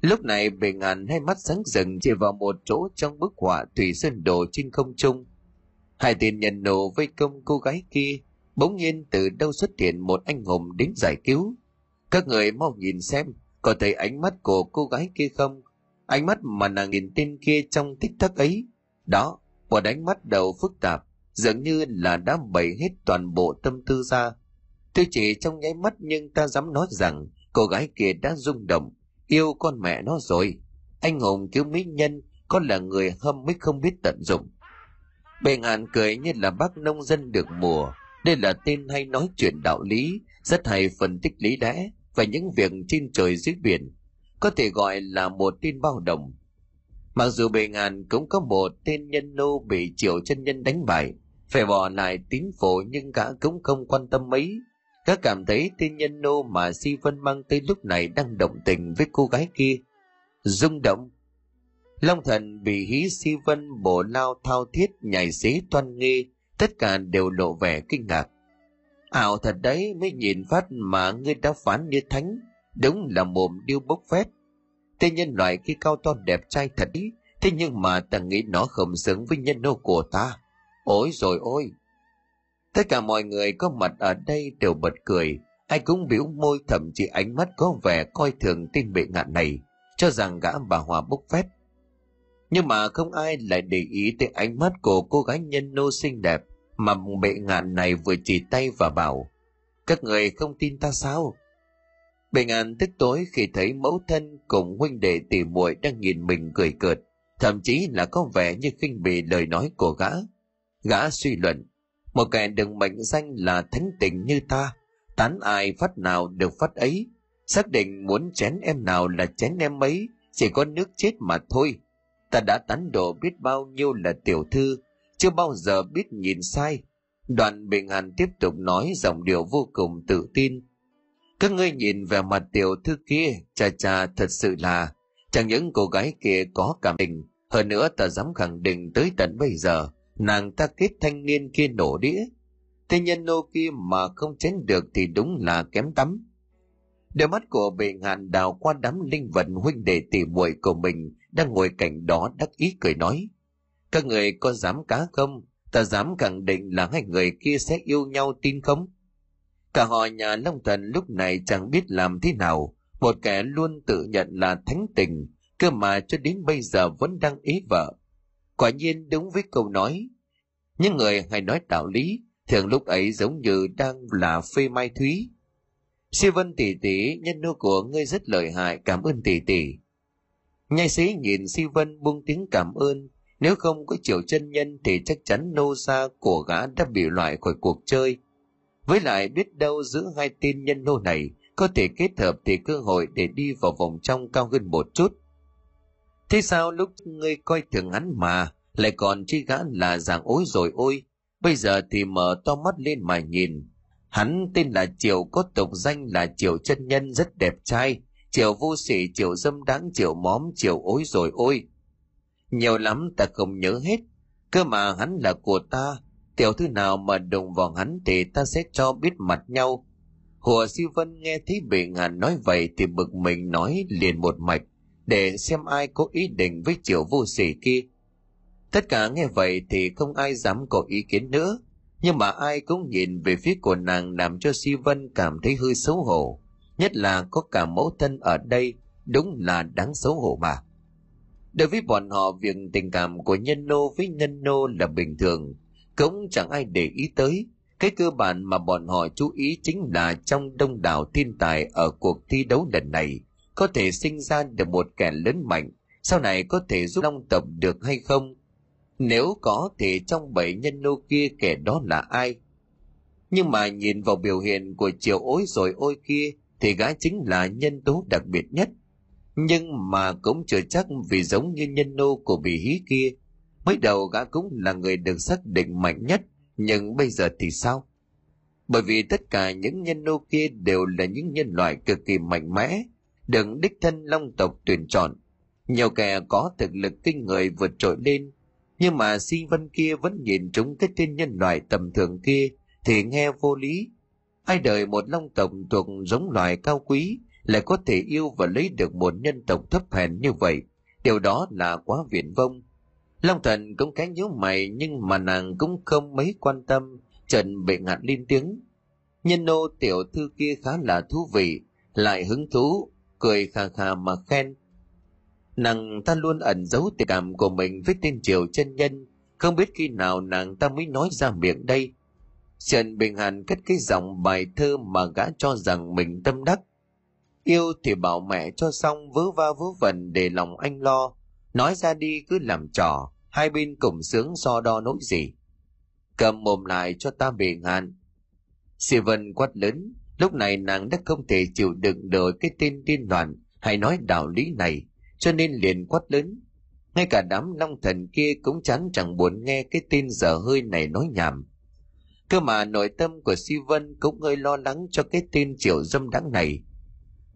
Lúc này Bình An hai mắt sáng rừng chỉ vào một chỗ trong bức họa Thủy Sơn Đồ trên không trung. Hai tên nhân nô vây công cô gái kia, bỗng nhiên từ đâu xuất hiện một anh hùng đến giải cứu. Các người mau nhìn xem, có thấy ánh mắt của cô gái kia không? Ánh mắt mà nàng nhìn tên kia trong tích tắc ấy. Đó, một ánh mắt đầu phức tạp, dường như là đã bày hết toàn bộ tâm tư ra. Tuy chỉ trong nháy mắt nhưng ta dám nói rằng cô gái kia đã rung động. Yêu con mẹ nó rồi, anh hùng cứu mỹ nhân, có là người hâm mới không biết tận dụng. Bề Ngạn cười như là bác nông dân được mùa. Đây là tên hay nói chuyện đạo lý, rất hay phân tích lý lẽ và những việc trên trời dưới biển, có thể gọi là một tin bao đồng. Mặc dù Bề Ngạn cũng có một tên nhân nô bị Triệu Chân Nhân đánh bại, phải bỏ lại tín phổ, nhưng gã cũng không quan tâm mấy. Gã cảm thấy tên nhân nô mà Si Vân mang tới lúc này đang động tình với cô gái kia. Rung động. Long Thần, Bì Hí, Si Vân, Bổ Lao, Thao Thiết, Nhảy Xế, Toan Nghê, tất cả đều lộ vẻ kinh ngạc. Ảo thật đấy, mới nhìn phát mà ngươi đã phán như thánh, đúng là mồm điêu bốc phét. Tên nhân loại kia cao to đẹp trai thật ý, thế nhưng mà ta nghĩ nó không xứng với nhân nô của ta. Ôi rồi ôi. Tất cả mọi người có mặt ở đây đều bật cười, ai cũng bĩu môi, thậm chí ánh mắt có vẻ coi thường tên Bệ Ngạn này, cho rằng gã bà hòa bốc phét. Nhưng mà không ai lại để ý tới ánh mắt của cô gái nhân nô xinh đẹp mà Bệ Ngạn này vừa chỉ tay và bảo, các người không tin ta sao? Bệ Ngạn tức tối khi thấy mẫu thân cùng huynh đệ tỷ muội đang nhìn mình cười cợt, thậm chí là có vẻ như khinh bỉ lời nói của gã. Gã suy luận, một kẻ đừng mệnh danh là thánh tình như ta, tán ai phát nào được phát ấy, xác định muốn chén em nào là chén em ấy, chỉ có nước chết mà thôi. Ta đã tán đổ biết bao nhiêu là tiểu thư, chưa bao giờ biết nhìn sai. Đoàn Bình An tiếp tục nói giọng điệu vô cùng tự tin. Các ngươi nhìn vẻ mặt tiểu thư kia, chà chà, thật sự là chẳng những cô gái kia có cảm tình, hơn nữa ta dám khẳng định tới tận bây giờ nàng ta kết thanh niên kia nổ đĩa. Thế nhân nô kia mà không tránh được thì đúng là kém tắm. Đôi mắt của Bình Hàn đào qua đám linh vật huynh đệ tỷ muội của mình đang ngồi cạnh đó, đắc ý cười nói: Các người có dám cá không? Ta dám khẳng định là hai người kia sẽ yêu nhau, tin không? Cả họ nhà Long Thần lúc này chẳng biết làm thế nào, một kẻ luôn tự nhận là thánh tình, cơ mà cho đến bây giờ vẫn đang ế vợ. Quả nhiên đúng với câu nói, những người hay nói đạo lý, thường lúc ấy giống như đang là phê mai Thúy. Siêu Vân tỷ tỷ, nhân nô của ngươi rất lợi hại, cảm ơn tỷ tỷ. Nhai sĩ nhìn Siêu Vân buông tiếng cảm ơn, nếu không có Triệu Chân Nhân thì chắc chắn nô gia của gã đã bị loại khỏi cuộc chơi. Với lại biết đâu giữa hai tên nhân nô này có thể kết hợp thì cơ hội để đi vào vòng trong cao hơn một chút. Thế sao lúc ngươi coi thường hắn mà lại còn chi gã là giảng ối rồi ôi, bây giờ thì mở to mắt lên mà nhìn. Hắn tên là Triệu, có tục danh là Triệu Chân Nhân, rất đẹp trai. Triệu vô sỉ, Triệu dâm đáng, Triệu móm, Triệu ối rồi ôi, nhiều lắm ta không nhớ hết. Cơ mà hắn là của ta, tiểu thư nào mà đụng vào hắn thì ta sẽ cho biết mặt nhau. Hùa Siêu Vân nghe thấy Bình Hàn nói vậy thì bực mình nói liền một mạch để xem ai có ý định với Triệu vô sỉ kia. Tất cả nghe vậy thì không ai dám có ý kiến nữa, nhưng mà ai cũng nhìn về phía của nàng, làm cho Siêu Vân cảm thấy hơi xấu hổ, nhất là có cả mẫu thân ở đây, đúng là đáng xấu hổ mà. Đối với bọn họ, việc tình cảm của nhân nô với nhân nô là bình thường, cũng chẳng ai để ý tới. Cái cơ bản mà bọn họ chú ý chính là trong đông đảo thiên tài ở cuộc thi đấu lần này có thể sinh ra được một kẻ lớn mạnh, sau này có thể giúp Long tộc được hay không. Nếu có thì trong bảy nhân nô kia kẻ đó là ai? Nhưng mà nhìn vào biểu hiện của Triệu ối rồi ôi kia thì gã chính là nhân tố đặc biệt nhất. Nhưng mà cũng chưa chắc, vì giống như nhân nô của Bỉ Hí kia, mới đầu gã cũng là người được xác định mạnh nhất, nhưng bây giờ thì sao? Bởi vì tất cả những nhân nô kia đều là những nhân loại cực kỳ mạnh mẽ, được đích thân Long tộc tuyển chọn. Nhiều kẻ có thực lực kinh người vượt trội lên, nhưng mà Sinh Vân kia vẫn nhìn trúng cái tên nhân loại tầm thường kia thì nghe vô lý. Ai đời một Long tộc thuộc giống loài cao quý lại có thể yêu và lấy được một nhân tộc thấp hèn như vậy, điều đó là quá viển vông. Long Thần cũng cái nhíu mày, nhưng mà nàng cũng không mấy quan tâm. Trần Bệ Ngạn lên tiếng: Nhân nô tiểu thư kia khá là thú vị, lại hứng thú, cười khà khà mà khen. Nàng ta luôn ẩn giấu tình cảm của mình với tên Triệu Chân Nhân, không biết khi nào nàng ta mới nói ra miệng đây. Trần Bình Hàn cất cái giọng bài thơ mà gã cho rằng mình tâm đắc: Yêu thì bảo mẹ cho xong, vớ va vớ vẩn để lòng anh lo, nói ra đi cứ làm trò, hai bên cùng sướng so đo nỗi gì. Cầm mồm lại cho ta, Bình Hàn. Sì Vân quát lớn, lúc này nàng đã không thể chịu đựng được cái tên điên loạn hay nói đạo lý này, cho nên liền quát lớn. Ngay cả đám Long Thần kia cũng chán chẳng buồn nghe cái tin dở hơi này nói nhảm. Cơ mà nội tâm của Sì Vân cũng hơi lo lắng cho cái tin Triệu dâm đãng này.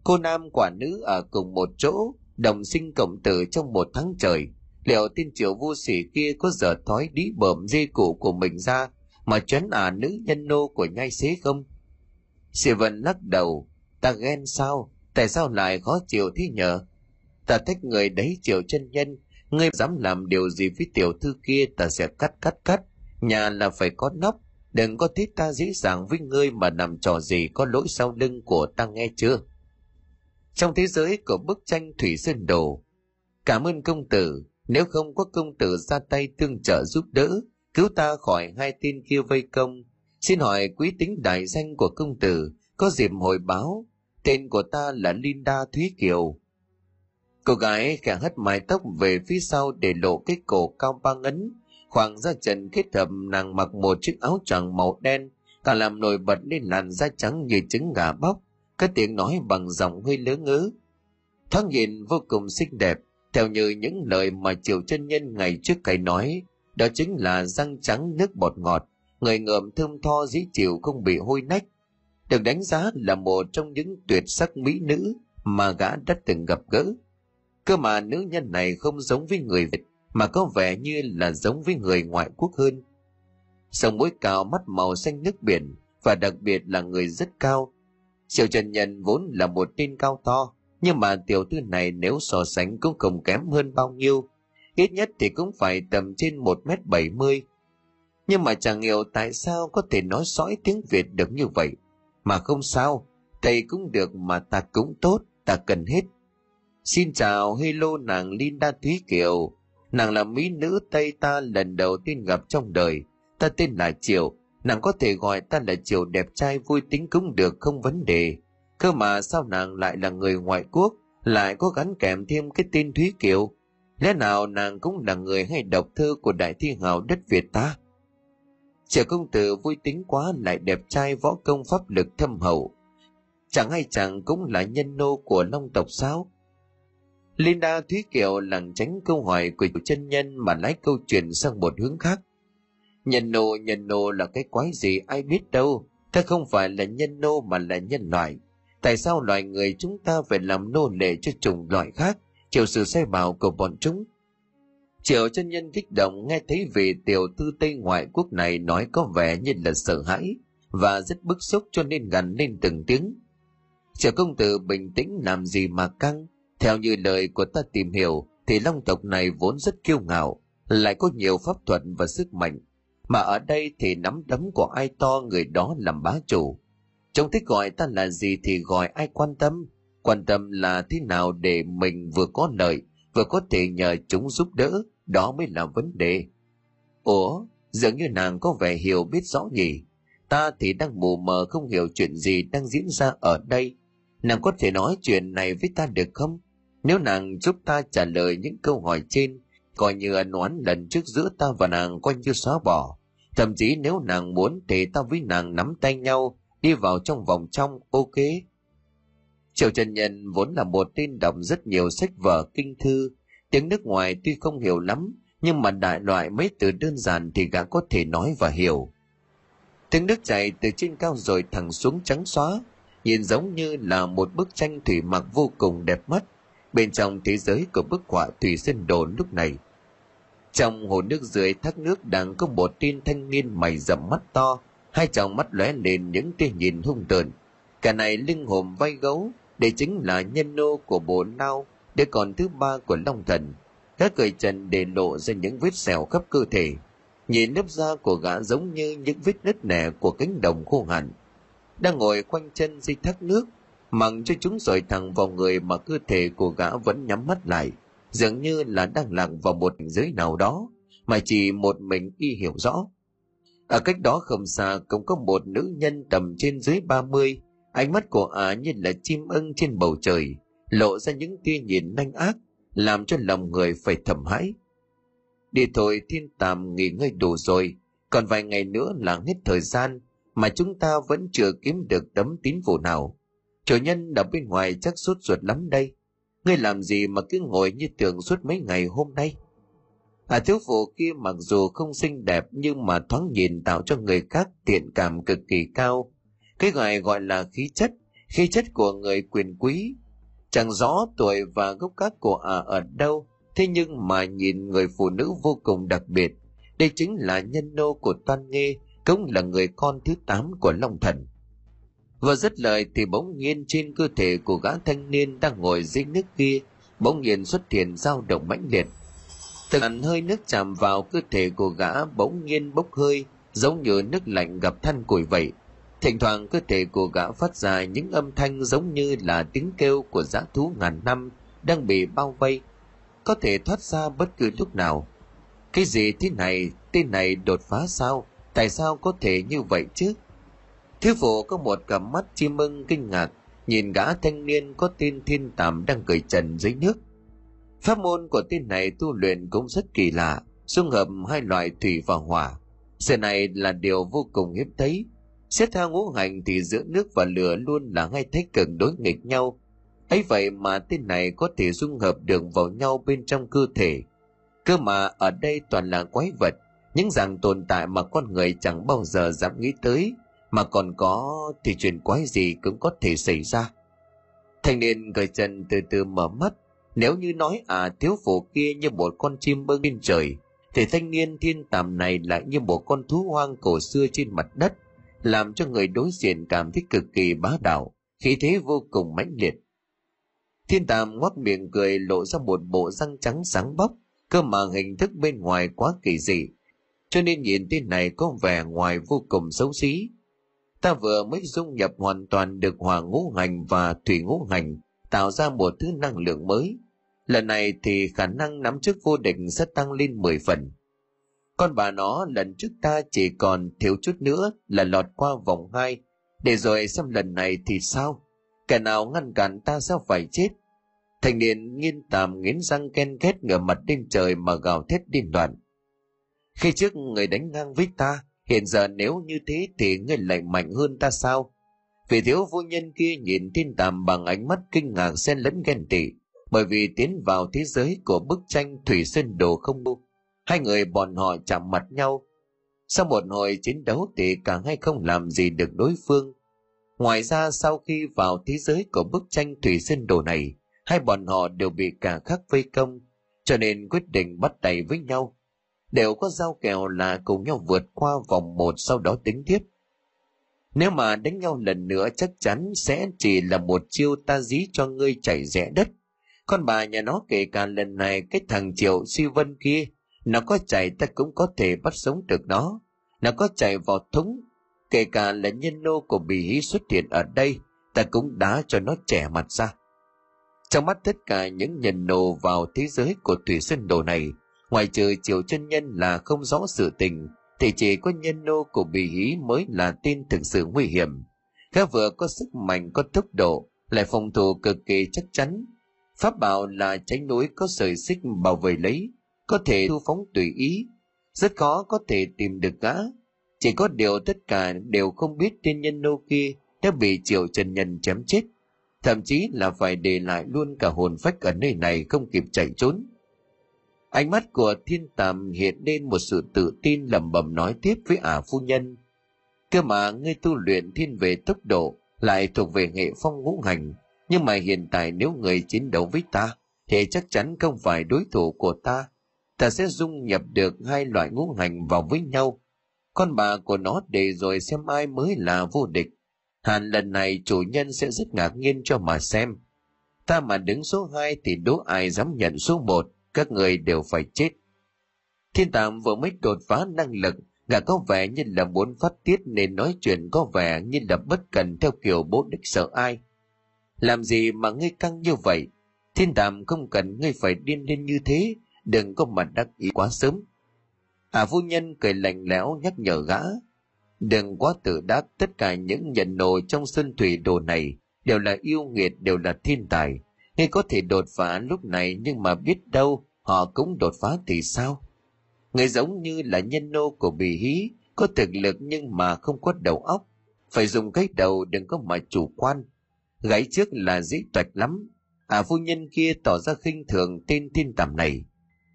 Cô nam quả nữ ở cùng một chỗ, đồng sinh cộng tử trong một tháng trời, liệu tên Triệu vô sỉ kia có dở thói đĩ bợm dê củ của mình ra mà trấn ả à nữ nhân nô của nhai xế không? Sì Vân lắc đầu, ta ghen sao? Tại sao lại khó chịu thế nhờ? Ta thích người đấy Triệu Chân Nhân, ngươi dám làm điều gì với tiểu thư kia ta sẽ cắt cắt cắt, nhà là phải có nóc, đừng có thích ta dễ dàng với ngươi mà làm trò gì có lỗi sau lưng của ta, nghe chưa? Trong thế giới của bức tranh Thủy Sơn Đồ, cảm ơn công tử, nếu không có công tử ra tay tương trợ giúp đỡ, cứu ta khỏi hai tên kia vây công, xin hỏi quý tính đại danh của công tử, có dịp hồi báo, tên của ta là Linda Thúy Kiều. Cô gái khẽ hất mái tóc về phía sau để lộ cái cổ cao ba ngấn, khoảng da trần kết hợp, nàng mặc một chiếc áo choàng màu đen, cả làm nổi bật lên làn da trắng như trứng gà bóc, cất tiếng nói bằng giọng hơi lớ ngớ. Thoáng nhìn vô cùng xinh đẹp, Theo như những lời mà Triệu Chân Nhân ngày trước cái nói, đó chính là răng trắng nước bọt ngọt, người ngợm thơm tho dễ chịu không bị hôi nách. Được đánh giá là một trong những tuyệt sắc mỹ nữ mà gã đã từng gặp gỡ. Cơ mà nữ nhân này không giống với người Việt, mà có vẻ như là giống với người ngoại quốc hơn. Sống mũi cao, mắt màu xanh nước biển, và đặc biệt là người rất cao. Triệu Chân Nhân vốn là một tên cao to, nhưng mà tiểu thư này nếu so sánh cũng không kém hơn bao nhiêu, ít nhất thì cũng phải tầm trên một mét bảy mươi. Nhưng mà chẳng hiểu tại sao có thể nói sõi tiếng Việt được như vậy. Mà không sao, thầy cũng được mà ta cũng tốt, ta cần hết. Xin chào, hello nàng Linda Thúy Kiều. Nàng là mỹ nữ Tây ta lần đầu tiên gặp trong đời. Ta tên là Triệu, nàng có thể gọi ta là Triệu đẹp trai vui tính cũng được, không vấn đề. Cơ mà sao nàng lại là người ngoại quốc, lại có gắn kèm thêm cái tên Thúy Kiều? Lẽ nào nàng cũng là người hay đọc thơ của đại thi hào đất Việt ta? Triệu công tử vui tính quá, lại đẹp trai, võ công pháp lực thâm hậu. Chẳng hay chẳng cũng là nhân nô của Long tộc sao? Linda Thúy Kiều lảng tránh câu hỏi của Triệu Chân Nhân mà lái câu chuyện sang một hướng khác. Nhân nô, nhân nô là cái quái gì ai biết đâu, ta không phải là nhân nô mà là nhân loại. Tại sao loài người chúng ta phải làm nô lệ cho chủng loại khác, chịu sự sai bảo của bọn chúng? Triệu Chân Nhân kích động nghe thấy vị tiểu thư Tây ngoại quốc này nói có vẻ như là sợ hãi và rất bức xúc, cho nên gằn lên từng tiếng. Triệu công tử bình tĩnh, làm gì mà căng? Theo như lời của ta tìm hiểu thì Long tộc này vốn rất kiêu ngạo, lại có nhiều pháp thuật và sức mạnh, mà ở đây thì nắm đấm của ai to người đó làm bá chủ. Chúng thích gọi ta là gì thì gọi, ai quan tâm. Quan tâm là thế nào để mình vừa có lợi vừa có thể nhờ chúng giúp đỡ, đó mới là vấn đề. Ủa, dường như nàng có vẻ hiểu biết rõ nhỉ? Ta thì đang mù mờ không hiểu chuyện gì đang diễn ra ở đây. Nàng có thể nói chuyện này với ta được không? Nếu nàng giúp ta trả lời những câu hỏi trên, coi như ân oán lần trước giữa ta và nàng coi như xóa bỏ. Thậm chí nếu nàng muốn thì ta với nàng nắm tay nhau đi vào trong vòng trong, ok? Triệu Chân Nhân vốn là một tên đọc rất nhiều sách vở kinh thư, tiếng nước ngoài tuy không hiểu lắm, nhưng mà đại loại mấy từ đơn giản thì gã có thể nói và hiểu. Tiếng nước chảy từ trên cao rồi thẳng xuống trắng xóa, nhìn giống như là một bức tranh thủy mặc vô cùng đẹp mắt, bên trong thế giới của bức họa Thủy Sơn Đồ lúc này. Trong hồ nước dưới thác nước đang có một tên thanh niên mày rậm mắt to, hai tròng mắt lóe lên những tia nhìn hung tợn. Cả này lưng hồn vai gấu, đây chính là nhân nô của bộ Lao, đứa con thứ ba của Long Thần. Các cởi trần để lộ ra những vết sẹo khắp cơ thể, nhìn lớp da của gã giống như những vết nứt nẻ của cánh đồng khô hạn. Đang ngồi quanh chân dưới thác nước, mặc cho chúng dội thẳng vào người mà cơ thể của gã vẫn nhắm mắt lại, dường như là đang lạc vào một cảnh giới nào đó mà chỉ một mình y hiểu rõ. Ở cách đó không xa cũng có một nữ nhân tầm trên dưới ba mươi, ánh mắt của ả như là chim ưng trên bầu trời, lộ ra những tia nhìn nanh ác, làm cho lòng người phải thầm hãi. Đi thôi, thiên tàm nghỉ ngơi đủ rồi, còn vài ngày nữa là hết thời gian mà chúng ta vẫn chưa kiếm được tấm tín vụ nào. Chủ nhân ở bên ngoài chắc sốt ruột lắm đây. Ngươi làm gì mà cứ ngồi như tượng suốt mấy ngày hôm nay? À, thiếu phụ kia mặc dù không xinh đẹp nhưng mà thoáng nhìn tạo cho người khác thiện cảm cực kỳ cao. Cái gọi gọi là khí chất, khí chất của người quyền quý. Chẳng rõ tuổi và gốc gác của ả à ở đâu, thế nhưng mà nhìn người phụ nữ vô cùng đặc biệt. Đây chính là nhân nô của Toan Nghê, cũng là người con thứ tám của Long Thần. Vừa dứt lời thì bỗng nhiên trên cơ thể của gã thanh niên đang ngồi dưới nước kia bỗng nhiên xuất hiện dao động mãnh liệt. Từng làn hơi nước chạm vào cơ thể của gã bỗng nhiên bốc hơi, giống như nước lạnh gặp than củi vậy. Thỉnh thoảng cơ thể của gã phát ra những âm thanh giống như là tiếng kêu của dã thú ngàn năm đang bị bao vây, có thể thoát ra bất cứ lúc nào. Cái gì thế này? Tên này đột phá sao? Tại sao có thể như vậy chứ? Thiếu phụ có một cặp mắt chim ưng kinh ngạc nhìn gã thanh niên có tên Thiên Tàm đang cởi trần dưới nước. Pháp môn của tên này tu luyện cũng rất kỳ lạ, xung hợp hai loại thủy và hỏa. Sự này là điều vô cùng hiếm thấy. Xét theo ngũ hành thì giữa nước và lửa luôn là hai thế cực đối nghịch nhau. ấy vậy mà tên này có thể dung hợp được vào nhau bên trong cơ thể. Cơ mà ở đây toàn là quái vật, những dạng tồn tại mà con người chẳng bao giờ dám nghĩ tới, mà còn có thì chuyện quái gì cũng có thể xảy ra. Thanh niên gầy chân từ từ mở mắt. Nếu như nói à thiếu phụ kia như một con chim bơi trên trời, thì thanh niên thiên tàm này lại như một con thú hoang cổ xưa trên mặt đất, làm cho người đối diện cảm thấy cực kỳ bá đạo, khí thế vô cùng mãnh liệt. Thiên tàm ngoác miệng cười, lộ ra một bộ răng trắng sáng bóc, cơ mà hình thức bên ngoài quá kỳ dị, cho nên nhìn tên này có vẻ ngoài vô cùng xấu xí. Ta vừa mới dung nhập hoàn toàn được hỏa ngũ hành và thủy ngũ hành, tạo ra một thứ năng lượng mới. Lần này thì khả năng nắm trước vô địch sẽ tăng lên mười phần. Con bà nó, lần trước ta chỉ còn thiếu chút nữa là lọt qua vòng hai, để rồi xem lần này thì sao. Kẻ nào ngăn cản ta sẽ phải chết. Thanh niên nghiến tàm nghiến răng ken két ngửa mặt lên trời mà gào thét điên loạn. Khi trước người đánh ngang với ta, hiện giờ nếu như thế thì ngươi lại mạnh hơn ta sao? Vì thiếu vô nhân kia nhìn thiên tàm bằng ánh mắt kinh ngạc xen lẫn ghen tị, bởi vì tiến vào thế giới của bức tranh Thủy Sơn Đồ không bu. Hai người bọn họ chạm mặt nhau. Sau một hồi chiến đấu thì cả hai không làm gì được đối phương. Ngoài ra sau khi vào thế giới của bức tranh Thủy Sơn Đồ này, hai bọn họ đều bị cả khắc vây công, cho nên quyết định bắt tay với nhau. Đều có giao kèo là cùng nhau vượt qua vòng một, sau đó tính tiếp. Nếu mà đánh nhau lần nữa chắc chắn sẽ chỉ là một chiêu ta dí cho ngươi chảy rẽ đất. Con bà nhà nó, kể cả lần này cái thằng Triệu Suy Vân kia, nó có chạy ta cũng có thể bắt sống được nó. Nó có chạy vào thúng, kể cả là nhân nô của Bì Hí xuất hiện ở đây, ta cũng đá cho nó trẻ mặt ra. Trong mắt tất cả những nhân nô vào thế giới của Thủy Sơn Đồ này, ngoài trừ Triệu Chân Nhân là không rõ sự tình, thì chỉ có nhân nô của Bì Hí mới là tên thực sự nguy hiểm. Gã vừa có sức mạnh, có tốc độ, lại phòng thủ cực kỳ chắc chắn. Pháp bảo là tránh núi có sợi xích bảo vệ lấy, có thể thu phóng tùy ý, rất khó có thể tìm được gã. Chỉ có điều tất cả đều không biết tên nhân nô kia đã bị Triệu Chân Nhân chém chết, thậm chí là phải để lại luôn cả hồn phách ở nơi này không kịp chạy trốn. Ánh mắt của thiên tàm hiện lên một sự tự tin, lẩm bẩm nói tiếp với ả phu nhân. Cơ mà ngươi tu luyện thiên về tốc độ, lại thuộc về hệ phong ngũ hành, nhưng mà hiện tại nếu người chiến đấu với ta thì chắc chắn không phải đối thủ của ta. Ta sẽ dung nhập được hai loại ngũ hành vào với nhau. Con bà của nó, để rồi xem ai mới là vô địch. Hàn lần này chủ nhân sẽ rất ngạc nhiên cho mà xem. Ta mà đứng số hai thì đố ai dám nhận số một, các người đều phải chết. Thiên tàm vừa mới đột phá năng lực, gã có vẻ như là muốn phát tiết nên nói chuyện có vẻ như là bất cần theo kiểu bố địch sợ ai. Làm gì mà ngươi căng như vậy? Thiên tàm không cần ngươi phải điên lên như thế, đừng có mà đắc ý quá sớm. À phu nhân cười lạnh lẽo nhắc nhở gã. Đừng quá tự đắc, tất cả những nhân nô trong sơn thủy đồ này đều là yêu nghiệt, đều là thiên tài. Ngươi có thể đột phá lúc này nhưng mà biết đâu họ cũng đột phá thì sao? Ngươi giống như là nhân nô của Bì Hí, có thực lực nhưng mà không có đầu óc. Phải dùng cái đầu, đừng có mà chủ quan. Gái trước là dễ toạch lắm. À phu nhân kia tỏ ra khinh thường tên thiên tàm này.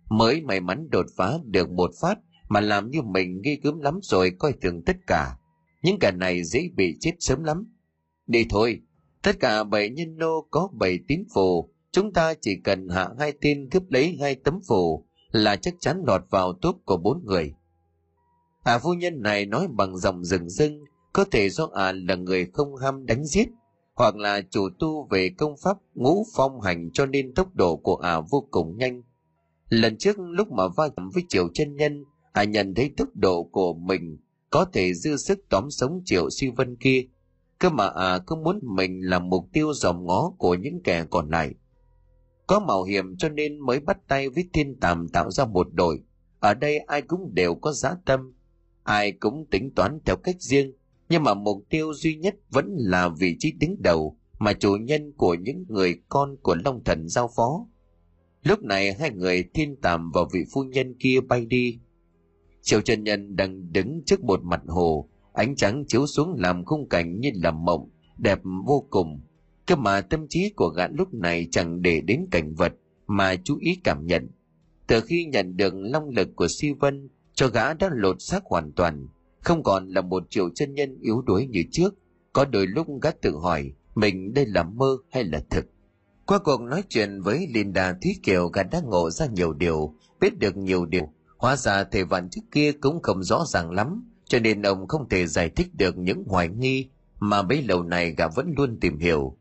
Mới may mắn đột phá được một phát mà làm như mình ghê gớm lắm rồi, coi thường tất cả. Những kẻ này dễ bị chết sớm lắm. Đi thôi, tất cả bảy nhân nô có bảy tín phù, chúng ta chỉ cần hạ hai tên cướp lấy hai tấm phù là chắc chắn lọt vào top của bốn người. À phu nhân này nói bằng giọng rừng rưng, có thể do à là người không ham đánh giết, hoặc là chủ tu về công pháp ngũ phong hành cho nên tốc độ của à vô cùng nhanh. Lần trước lúc mà va chạm với Triệu Chân Nhân, à nhận thấy tốc độ của mình có thể dư sức tóm sống Triệu Suy Vân kia. Cơ mà à cứ muốn mình là mục tiêu dòm ngó của những kẻ còn lại. Có mạo hiểm cho nên mới bắt tay với thiên tàm tạo ra một đội. Ở đây ai cũng đều có dã tâm, ai cũng tính toán theo cách riêng, nhưng mà mục tiêu duy nhất vẫn là vị trí đứng đầu mà chủ nhân của những người con của Long Thần giao phó. Lúc này hai người thiên tàm và vị phu nhân kia bay đi. Triệu Chân Nhân đang đứng trước một mặt hồ, ánh trắng chiếu xuống làm khung cảnh như là mộng đẹp vô cùng. Cơ mà tâm trí của gã lúc này chẳng để đến cảnh vật mà chú ý cảm nhận. Từ khi nhận được long lực của Si Vân, cho gã đã lột xác hoàn toàn, không còn là một Triệu Chân Nhân yếu đuối như trước. Có đôi lúc gã tự hỏi mình đây là mơ hay là thực. Qua cuộc nói chuyện với Linda Thúy Kiều, gã đã ngộ ra nhiều điều, biết được nhiều điều. Hóa ra thầy vạn trước kia cũng không rõ ràng lắm, cho nên ông không thể giải thích được những hoài nghi mà bấy lâu này gã vẫn luôn tìm hiểu.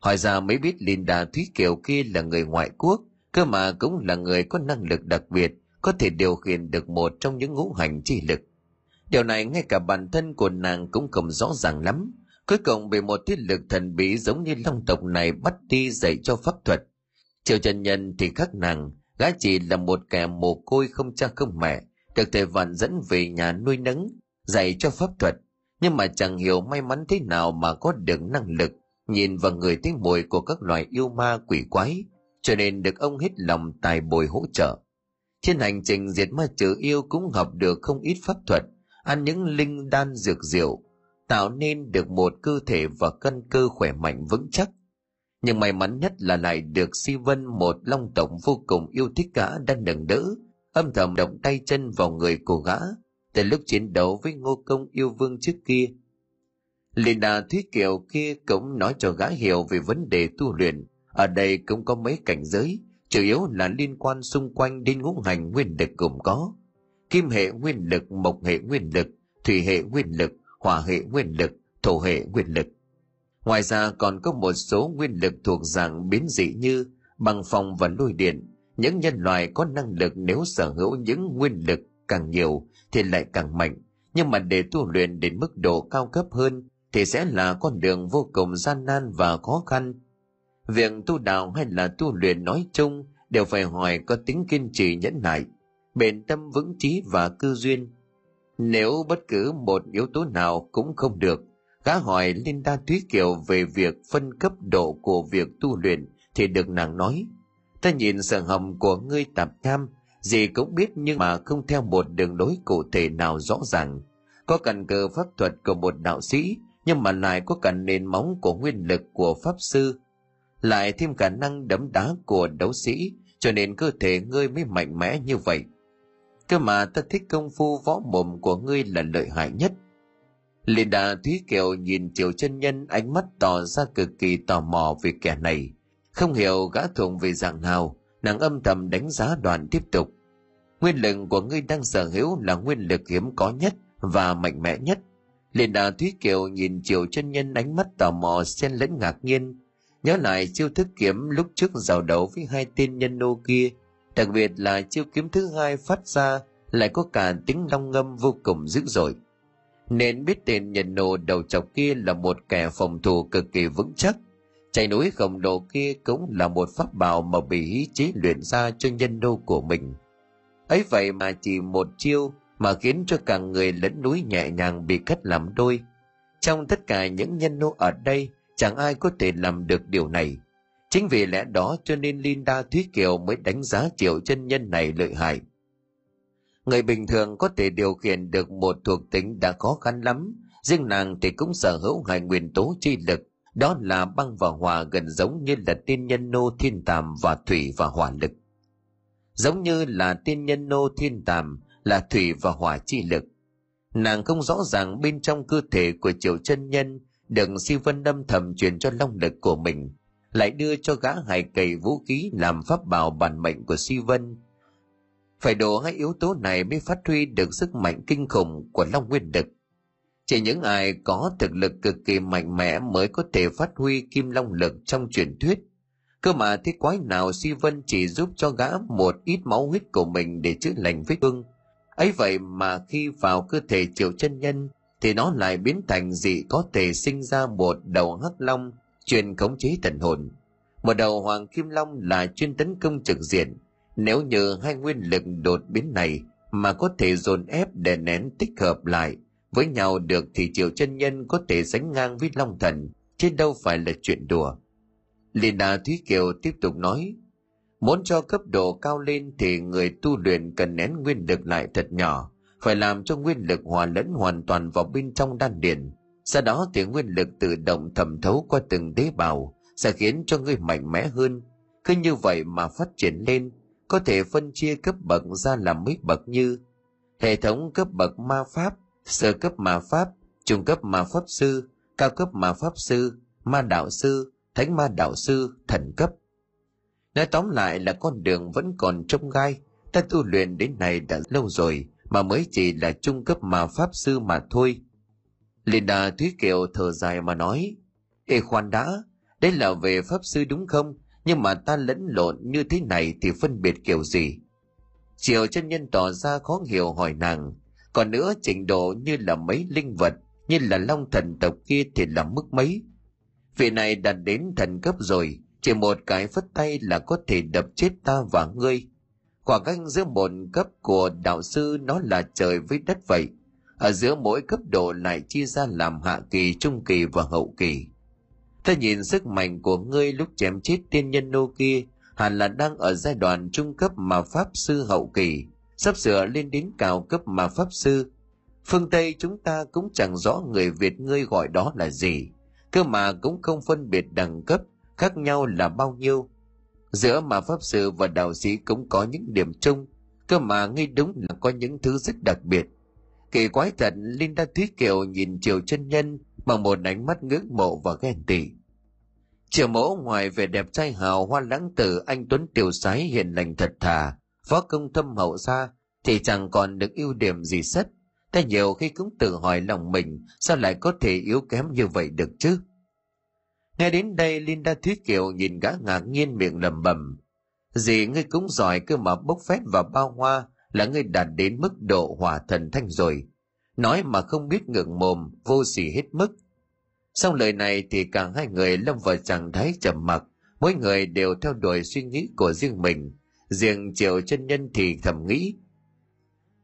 Hỏi ra mới biết Linda Thúy Kiều kia là người ngoại quốc, cơ mà cũng là người có năng lực đặc biệt, có thể điều khiển được một trong những ngũ hành chi lực. Điều này ngay cả bản thân của nàng cũng không rõ ràng lắm. Cuối cùng bị một thiết lực thần bí giống như long tộc này bắt đi dạy cho pháp thuật. Triệu Chân Nhân thì khác nàng, gã chỉ là một kẻ mồ côi không cha không mẹ, được thầy vạn dẫn về nhà nuôi nấng, dạy cho pháp thuật. Nhưng mà chẳng hiểu may mắn thế nào mà có được năng lực nhìn vào người thấy mùi của các loài yêu ma quỷ quái, cho nên được ông hết lòng tài bồi hỗ trợ. Trên hành trình diệt ma trừ yêu cũng học được không ít pháp thuật, ăn những linh đan dược diệu, tạo nên được một cơ thể và căn cơ khỏe mạnh vững chắc. Nhưng may mắn nhất là lại được Si Vân, một long tộc vô cùng yêu thích gã, đang nâng đỡ, âm thầm động tay chân vào người của gã từ lúc chiến đấu với Ngô Công yêu vương trước kia. Linda Thúy Kiều kia cũng nói cho gã hiểu về vấn đề tu luyện. Ở đây cũng có mấy cảnh giới, chủ yếu là liên quan xung quanh đến ngũ hành nguyên lực, gồm có kim hệ nguyên lực, mộc hệ nguyên lực, thủy hệ nguyên lực, hỏa hệ nguyên lực, thổ hệ nguyên lực. Ngoài ra còn có một số nguyên lực thuộc dạng biến dị như bằng phong và lôi điện. Những nhân loại có năng lực nếu sở hữu những nguyên lực càng nhiều thì lại càng mạnh, nhưng mà để tu luyện đến mức độ cao cấp hơn thì sẽ là con đường vô cùng gian nan và khó khăn. Việc tu đạo hay là tu luyện nói chung đều phải hỏi có tính kiên trì, nhẫn nại, bền tâm, vững chí và cư duyên. Nếu bất cứ một yếu tố nào cũng không được, gã hỏi Linda Thúy Kiều về việc phân cấp độ của việc tu luyện thì được nàng nói: ta nhìn sở hồng của ngươi tạp tham, gì cũng biết nhưng mà không theo một đường lối cụ thể nào rõ ràng. Có cần cờ pháp thuật của một đạo sĩ, nhưng mà lại có cả nền móng của nguyên lực của pháp sư, lại thêm khả năng đấm đá của đấu sĩ, cho nên cơ thể ngươi mới mạnh mẽ như vậy. Cơ mà ta thích công phu võ mồm của ngươi là lợi hại nhất. Linda Thúy Kiều nhìn Triệu Chân Nhân, ánh mắt tỏ ra cực kỳ tò mò về kẻ này. Không hiểu gã thuộc về dạng nào, nàng âm thầm đánh giá đoàn tiếp tục. Nguyên lực của ngươi đang sở hữu là nguyên lực hiếm có nhất và mạnh mẽ nhất. Linda Thúy Kiều nhìn Triệu Chân Nhân ánh mắt tò mò xen lẫn ngạc nhiên, nhớ lại chiêu thức kiếm lúc trước giao đấu với hai tên nhân nô kia. Đặc biệt là chiêu kiếm thứ hai phát ra lại có cả tiếng long ngâm vô cùng dữ dội, nên biết tên nhân nô đầu chọc kia là một kẻ phòng thủ cực kỳ vững chắc. Chảy núi khổng lồ kia cũng là một pháp bảo mà bị ý chí luyện ra cho nhân nô của mình. Ấy vậy mà chỉ một chiêu mà khiến cho cả người lẫn núi nhẹ nhàng bị cắt làm đôi. Trong tất cả những nhân nô ở đây, chẳng ai có thể làm được điều này. Chính vì lẽ đó cho nên Linda Thúy Kiều mới đánh giá Triệu Chân Nhân này lợi hại. Người bình thường có thể điều khiển được một thuộc tính đã khó khăn lắm, riêng nàng thì cũng sở hữu hai nguyên tố chi lực, đó là băng và hỏa, gần giống như là tiên nhân nô thiên tàm và thủy và hỏa lực. Giống như là tiên nhân nô thiên tàm là thủy và hỏa chi lực. Nàng không rõ ràng bên trong cơ thể của Triệu Chân Nhân được Si Vân âm thầm truyền cho long lực của mình, lại đưa cho gã hải cầy vũ khí làm pháp bảo bản mệnh của Si Vân. Phải đổ hai yếu tố này mới phát huy được sức mạnh kinh khủng của long nguyên lực. Chỉ những ai có thực lực cực kỳ mạnh mẽ mới có thể phát huy kim long lực trong truyền thuyết. Cơ mà thế quái nào Si Vân chỉ giúp cho gã một ít máu huyết của mình để chữa lành vết thương. Ấy vậy mà khi vào cơ thể Triệu Chân Nhân thì nó lại biến thành dị có thể sinh ra một đầu hắc long chuyên khống chế thần hồn, một đầu hoàng kim long là chuyên tấn công trực diện. Nếu như hai nguyên lực đột biến này mà có thể dồn ép để nén tích hợp lại với nhau được thì Triệu Chân Nhân có thể sánh ngang với long thần, chứ đâu phải là chuyện đùa. Linda Thúy Kiều tiếp tục nói: muốn cho cấp độ cao lên thì người tu luyện cần nén nguyên lực lại thật nhỏ, phải làm cho nguyên lực hòa lẫn hoàn toàn vào bên trong đan điền. Sau đó thì nguyên lực tự động thẩm thấu qua từng tế bào, sẽ khiến cho ngươi mạnh mẽ hơn. Cứ như vậy mà phát triển lên, có thể phân chia cấp bậc ra làm mấy bậc như hệ thống cấp bậc ma pháp, sơ cấp ma pháp, trung cấp ma pháp sư, cao cấp ma pháp sư, ma đạo sư, thánh ma đạo sư, thần cấp. Nói tóm lại là con đường vẫn còn chông gai, ta tu luyện đến này đã lâu rồi mà mới chỉ là trung cấp ma pháp sư mà thôi. Linda Thúy Kiều thở dài mà nói, ê khoan đã, đấy là về pháp sư đúng không? Nhưng mà ta lẫn lộn như thế này thì phân biệt kiểu gì? Triệu Chân Nhân tỏ ra khó hiểu hỏi nàng, còn nữa trình độ như là mấy linh vật, như là long thần tộc kia thì là mức mấy? Vị này đạt đến thần cấp rồi, chỉ một cái phất tay là có thể đập chết ta và ngươi. Khoảng cách giữa một cấp của đạo sư nó là trời với đất vậy, ở giữa mỗi cấp độ lại chia ra làm hạ kỳ, trung kỳ và hậu kỳ. Ta nhìn sức mạnh của ngươi lúc chém chết tiên nhân nô kia hẳn là đang ở giai đoạn trung cấp mà pháp sư hậu kỳ, sắp sửa lên đến cao cấp mà pháp sư. Phương Tây chúng ta cũng chẳng rõ người Việt ngươi gọi đó là gì, cơ mà cũng không phân biệt đẳng cấp khác nhau là bao nhiêu. Giữa mà pháp sư và đạo sĩ cũng có những điểm chung, cơ mà ngươi đúng là có những thứ rất đặc biệt. Kỳ quái thật. Linda Thúy Kiều nhìn Triệu Chân Nhân bằng một ánh mắt ngưỡng mộ và ghen tị. Triệu Mẫu ngoài vẻ đẹp trai hào hoa lãng tử, anh tuấn tiêu sái, hiền lành thật thà, võ công thâm hậu ra thì chẳng còn được ưu điểm gì sất. Ta nhiều khi cũng tự hỏi lòng mình, sao lại có thể yếu kém như vậy được chứ? Nghe đến đây, Linda Thúy Kiều nhìn gã ngạc nhiên, miệng lẩm bẩm, dì ngươi cũng giỏi cơ mà, bốc phét và bao hoa là ngươi đạt đến mức độ hỏa thần thanh rồi. Nói mà không biết ngượng mồm, vô sỉ hết mức. Xong lời này thì cả hai người lâm vào trạng thái trầm mặc, mỗi người đều theo đuổi suy nghĩ của riêng mình. Riêng Triệu Chân Nhân thì thầm nghĩ,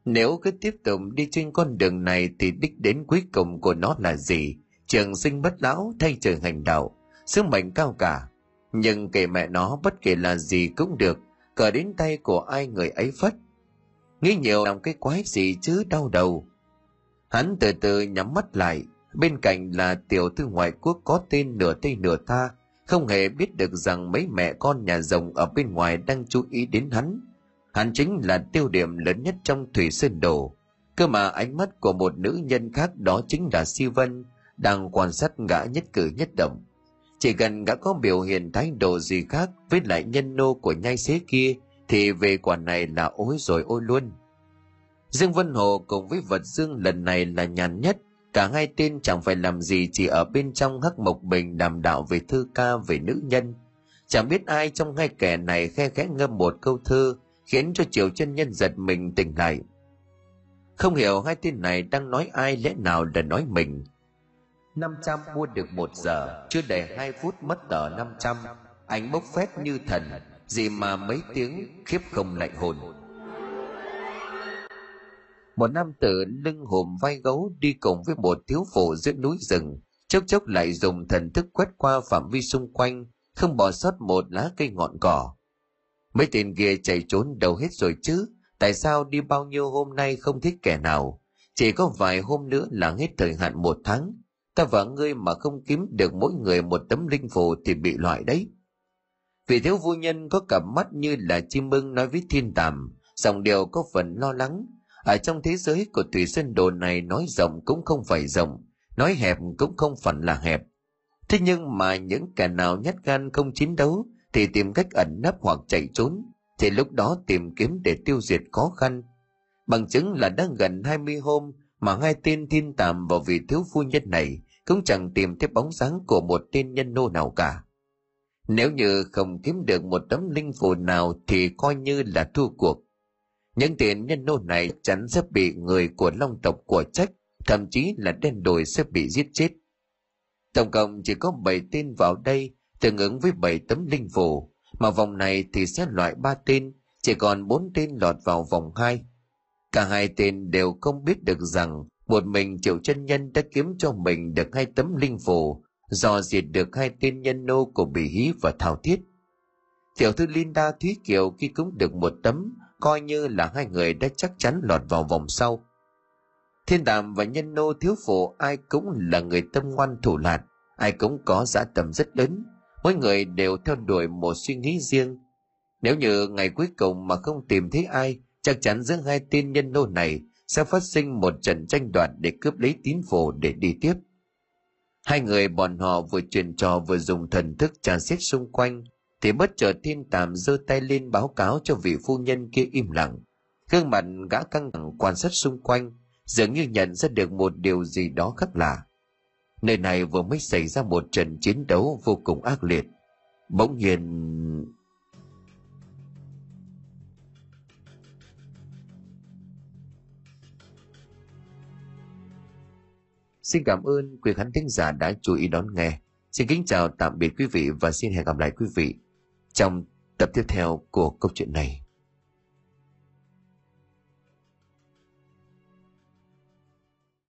nếu cứ tiếp tục đi trên con đường này thì đích đến cuối cùng của nó là gì? Trường sinh bất lão, thay trời hành đạo, sức mạnh cao cả. Nhưng kệ mẹ nó, bất kể là gì cũng được, cờ đến tay của ai người ấy phất. Nghĩ nhiều làm cái quái gì chứ, đau đầu. Hắn từ từ nhắm mắt lại, bên cạnh là tiểu thư ngoại quốc có tên nửa Tây nửa Ta, không hề biết được rằng mấy mẹ con nhà rồng ở bên ngoài đang chú ý đến hắn. Hắn chính là tiêu điểm lớn nhất trong Thủy Sơn Đồ, cơ mà ánh mắt của một nữ nhân khác, đó chính là Si Vân, đang quan sát gã nhất cử nhất động. Chỉ cần gã có biểu hiện thái độ gì khác với lại nhân nô của nhai xế kia thì về quả này là ối rồi ôi luôn. Dương Vân Hồ cùng với Vật Dương lần này là nhàn nhất, cả hai tên chẳng phải làm gì, chỉ ở bên trong hắc mộc bình đàm đạo về thư ca, về nữ nhân. Chẳng biết ai trong hai kẻ này khe khẽ ngâm một câu thơ, khiến cho Triệu Chân Nhân giật mình tỉnh lại. Không hiểu hai tên này đang nói ai, lẽ nào đã nói mình. năm trăm mua được một giờ, chưa đầy hai phút mất tờ năm trăm, anh bốc phét như thần, gì mà mấy tiếng khiếp không lạnh hồn. Một nam tử lưng hùm vai gấu đi cùng với một thiếu phụ giữa núi rừng, chốc chốc lại dùng thần thức quét qua phạm vi xung quanh, không bỏ sót một lá cây ngọn cỏ. Mấy tên kia chạy trốn đâu hết rồi chứ? Tại sao đi bao nhiêu hôm nay không thích kẻ nào? Chỉ có vài hôm nữa là hết thời hạn một tháng. Ta và ngươi mà không kiếm được mỗi người một tấm linh phù thì bị loại đấy. Vị thiếu phu nhân có cặp mắt như là chim ưng nói với thiên tàm, dòng điều có phần lo lắng. Ở trong thế giới của Thủy Sơn Đồ này, nói rộng cũng không phải rộng, nói hẹp cũng không phần là hẹp. Thế nhưng mà những kẻ nào nhát gan không chiến đấu thì tìm cách ẩn nấp hoặc chạy trốn, thì lúc đó tìm kiếm để tiêu diệt khó khăn. Bằng chứng là đã gần hai mươi hôm mà hai tên thiên tàm và vị thiếu phu nhân này cũng chẳng tìm thấy bóng dáng của một tên nhân nô nào cả. Nếu như không kiếm được một tấm linh phù nào thì coi như là thua cuộc. Những tên nhân nô này chắn sẽ bị người của long tộc của trách, thậm chí là đen đồi sẽ bị giết chết. Tổng cộng chỉ có bảy tên vào đây, tương ứng với bảy tấm linh phù, mà vòng này thì sẽ loại ba tên, chỉ còn bốn tên lọt vào vòng hai. Cả hai tên đều không biết được rằng một mình Triệu Chân Nhân đã kiếm cho mình được hai tấm linh phù, dò diệt được hai tên nhân nô của Bỉ Hí và Thảo Thiết. Tiểu thư Linda Thúy Kiều khi cũng được một tấm, coi như là hai người đã chắc chắn lọt vào vòng sau. Thiên tàm và nhân nô thiếu phụ ai cũng là người tâm ngoan thủ lạt, ai cũng có dã tâm rất lớn, mỗi người đều theo đuổi một suy nghĩ riêng. Nếu như ngày cuối cùng mà không tìm thấy ai, chắc chắn giữa hai tên nhân nô này sẽ phát sinh một trận tranh đoạt để cướp lấy tín phổ để đi tiếp. Hai người bọn họ vừa chuyện trò vừa dùng thần thức tra xét xung quanh, thì bất chợt Thiên Tàm giơ tay lên báo cáo cho vị phu nhân kia im lặng. Gương mặt gã căng thẳng quan sát xung quanh, dường như nhận ra được một điều gì đó khác lạ. Nơi này vừa mới xảy ra một trận chiến đấu vô cùng ác liệt. Bỗng nhiên... Xin cảm ơn quý khán thính giả đã chú ý đón nghe. Xin kính chào tạm biệt quý vị và xin hẹn gặp lại quý vị trong tập tiếp theo của câu chuyện này.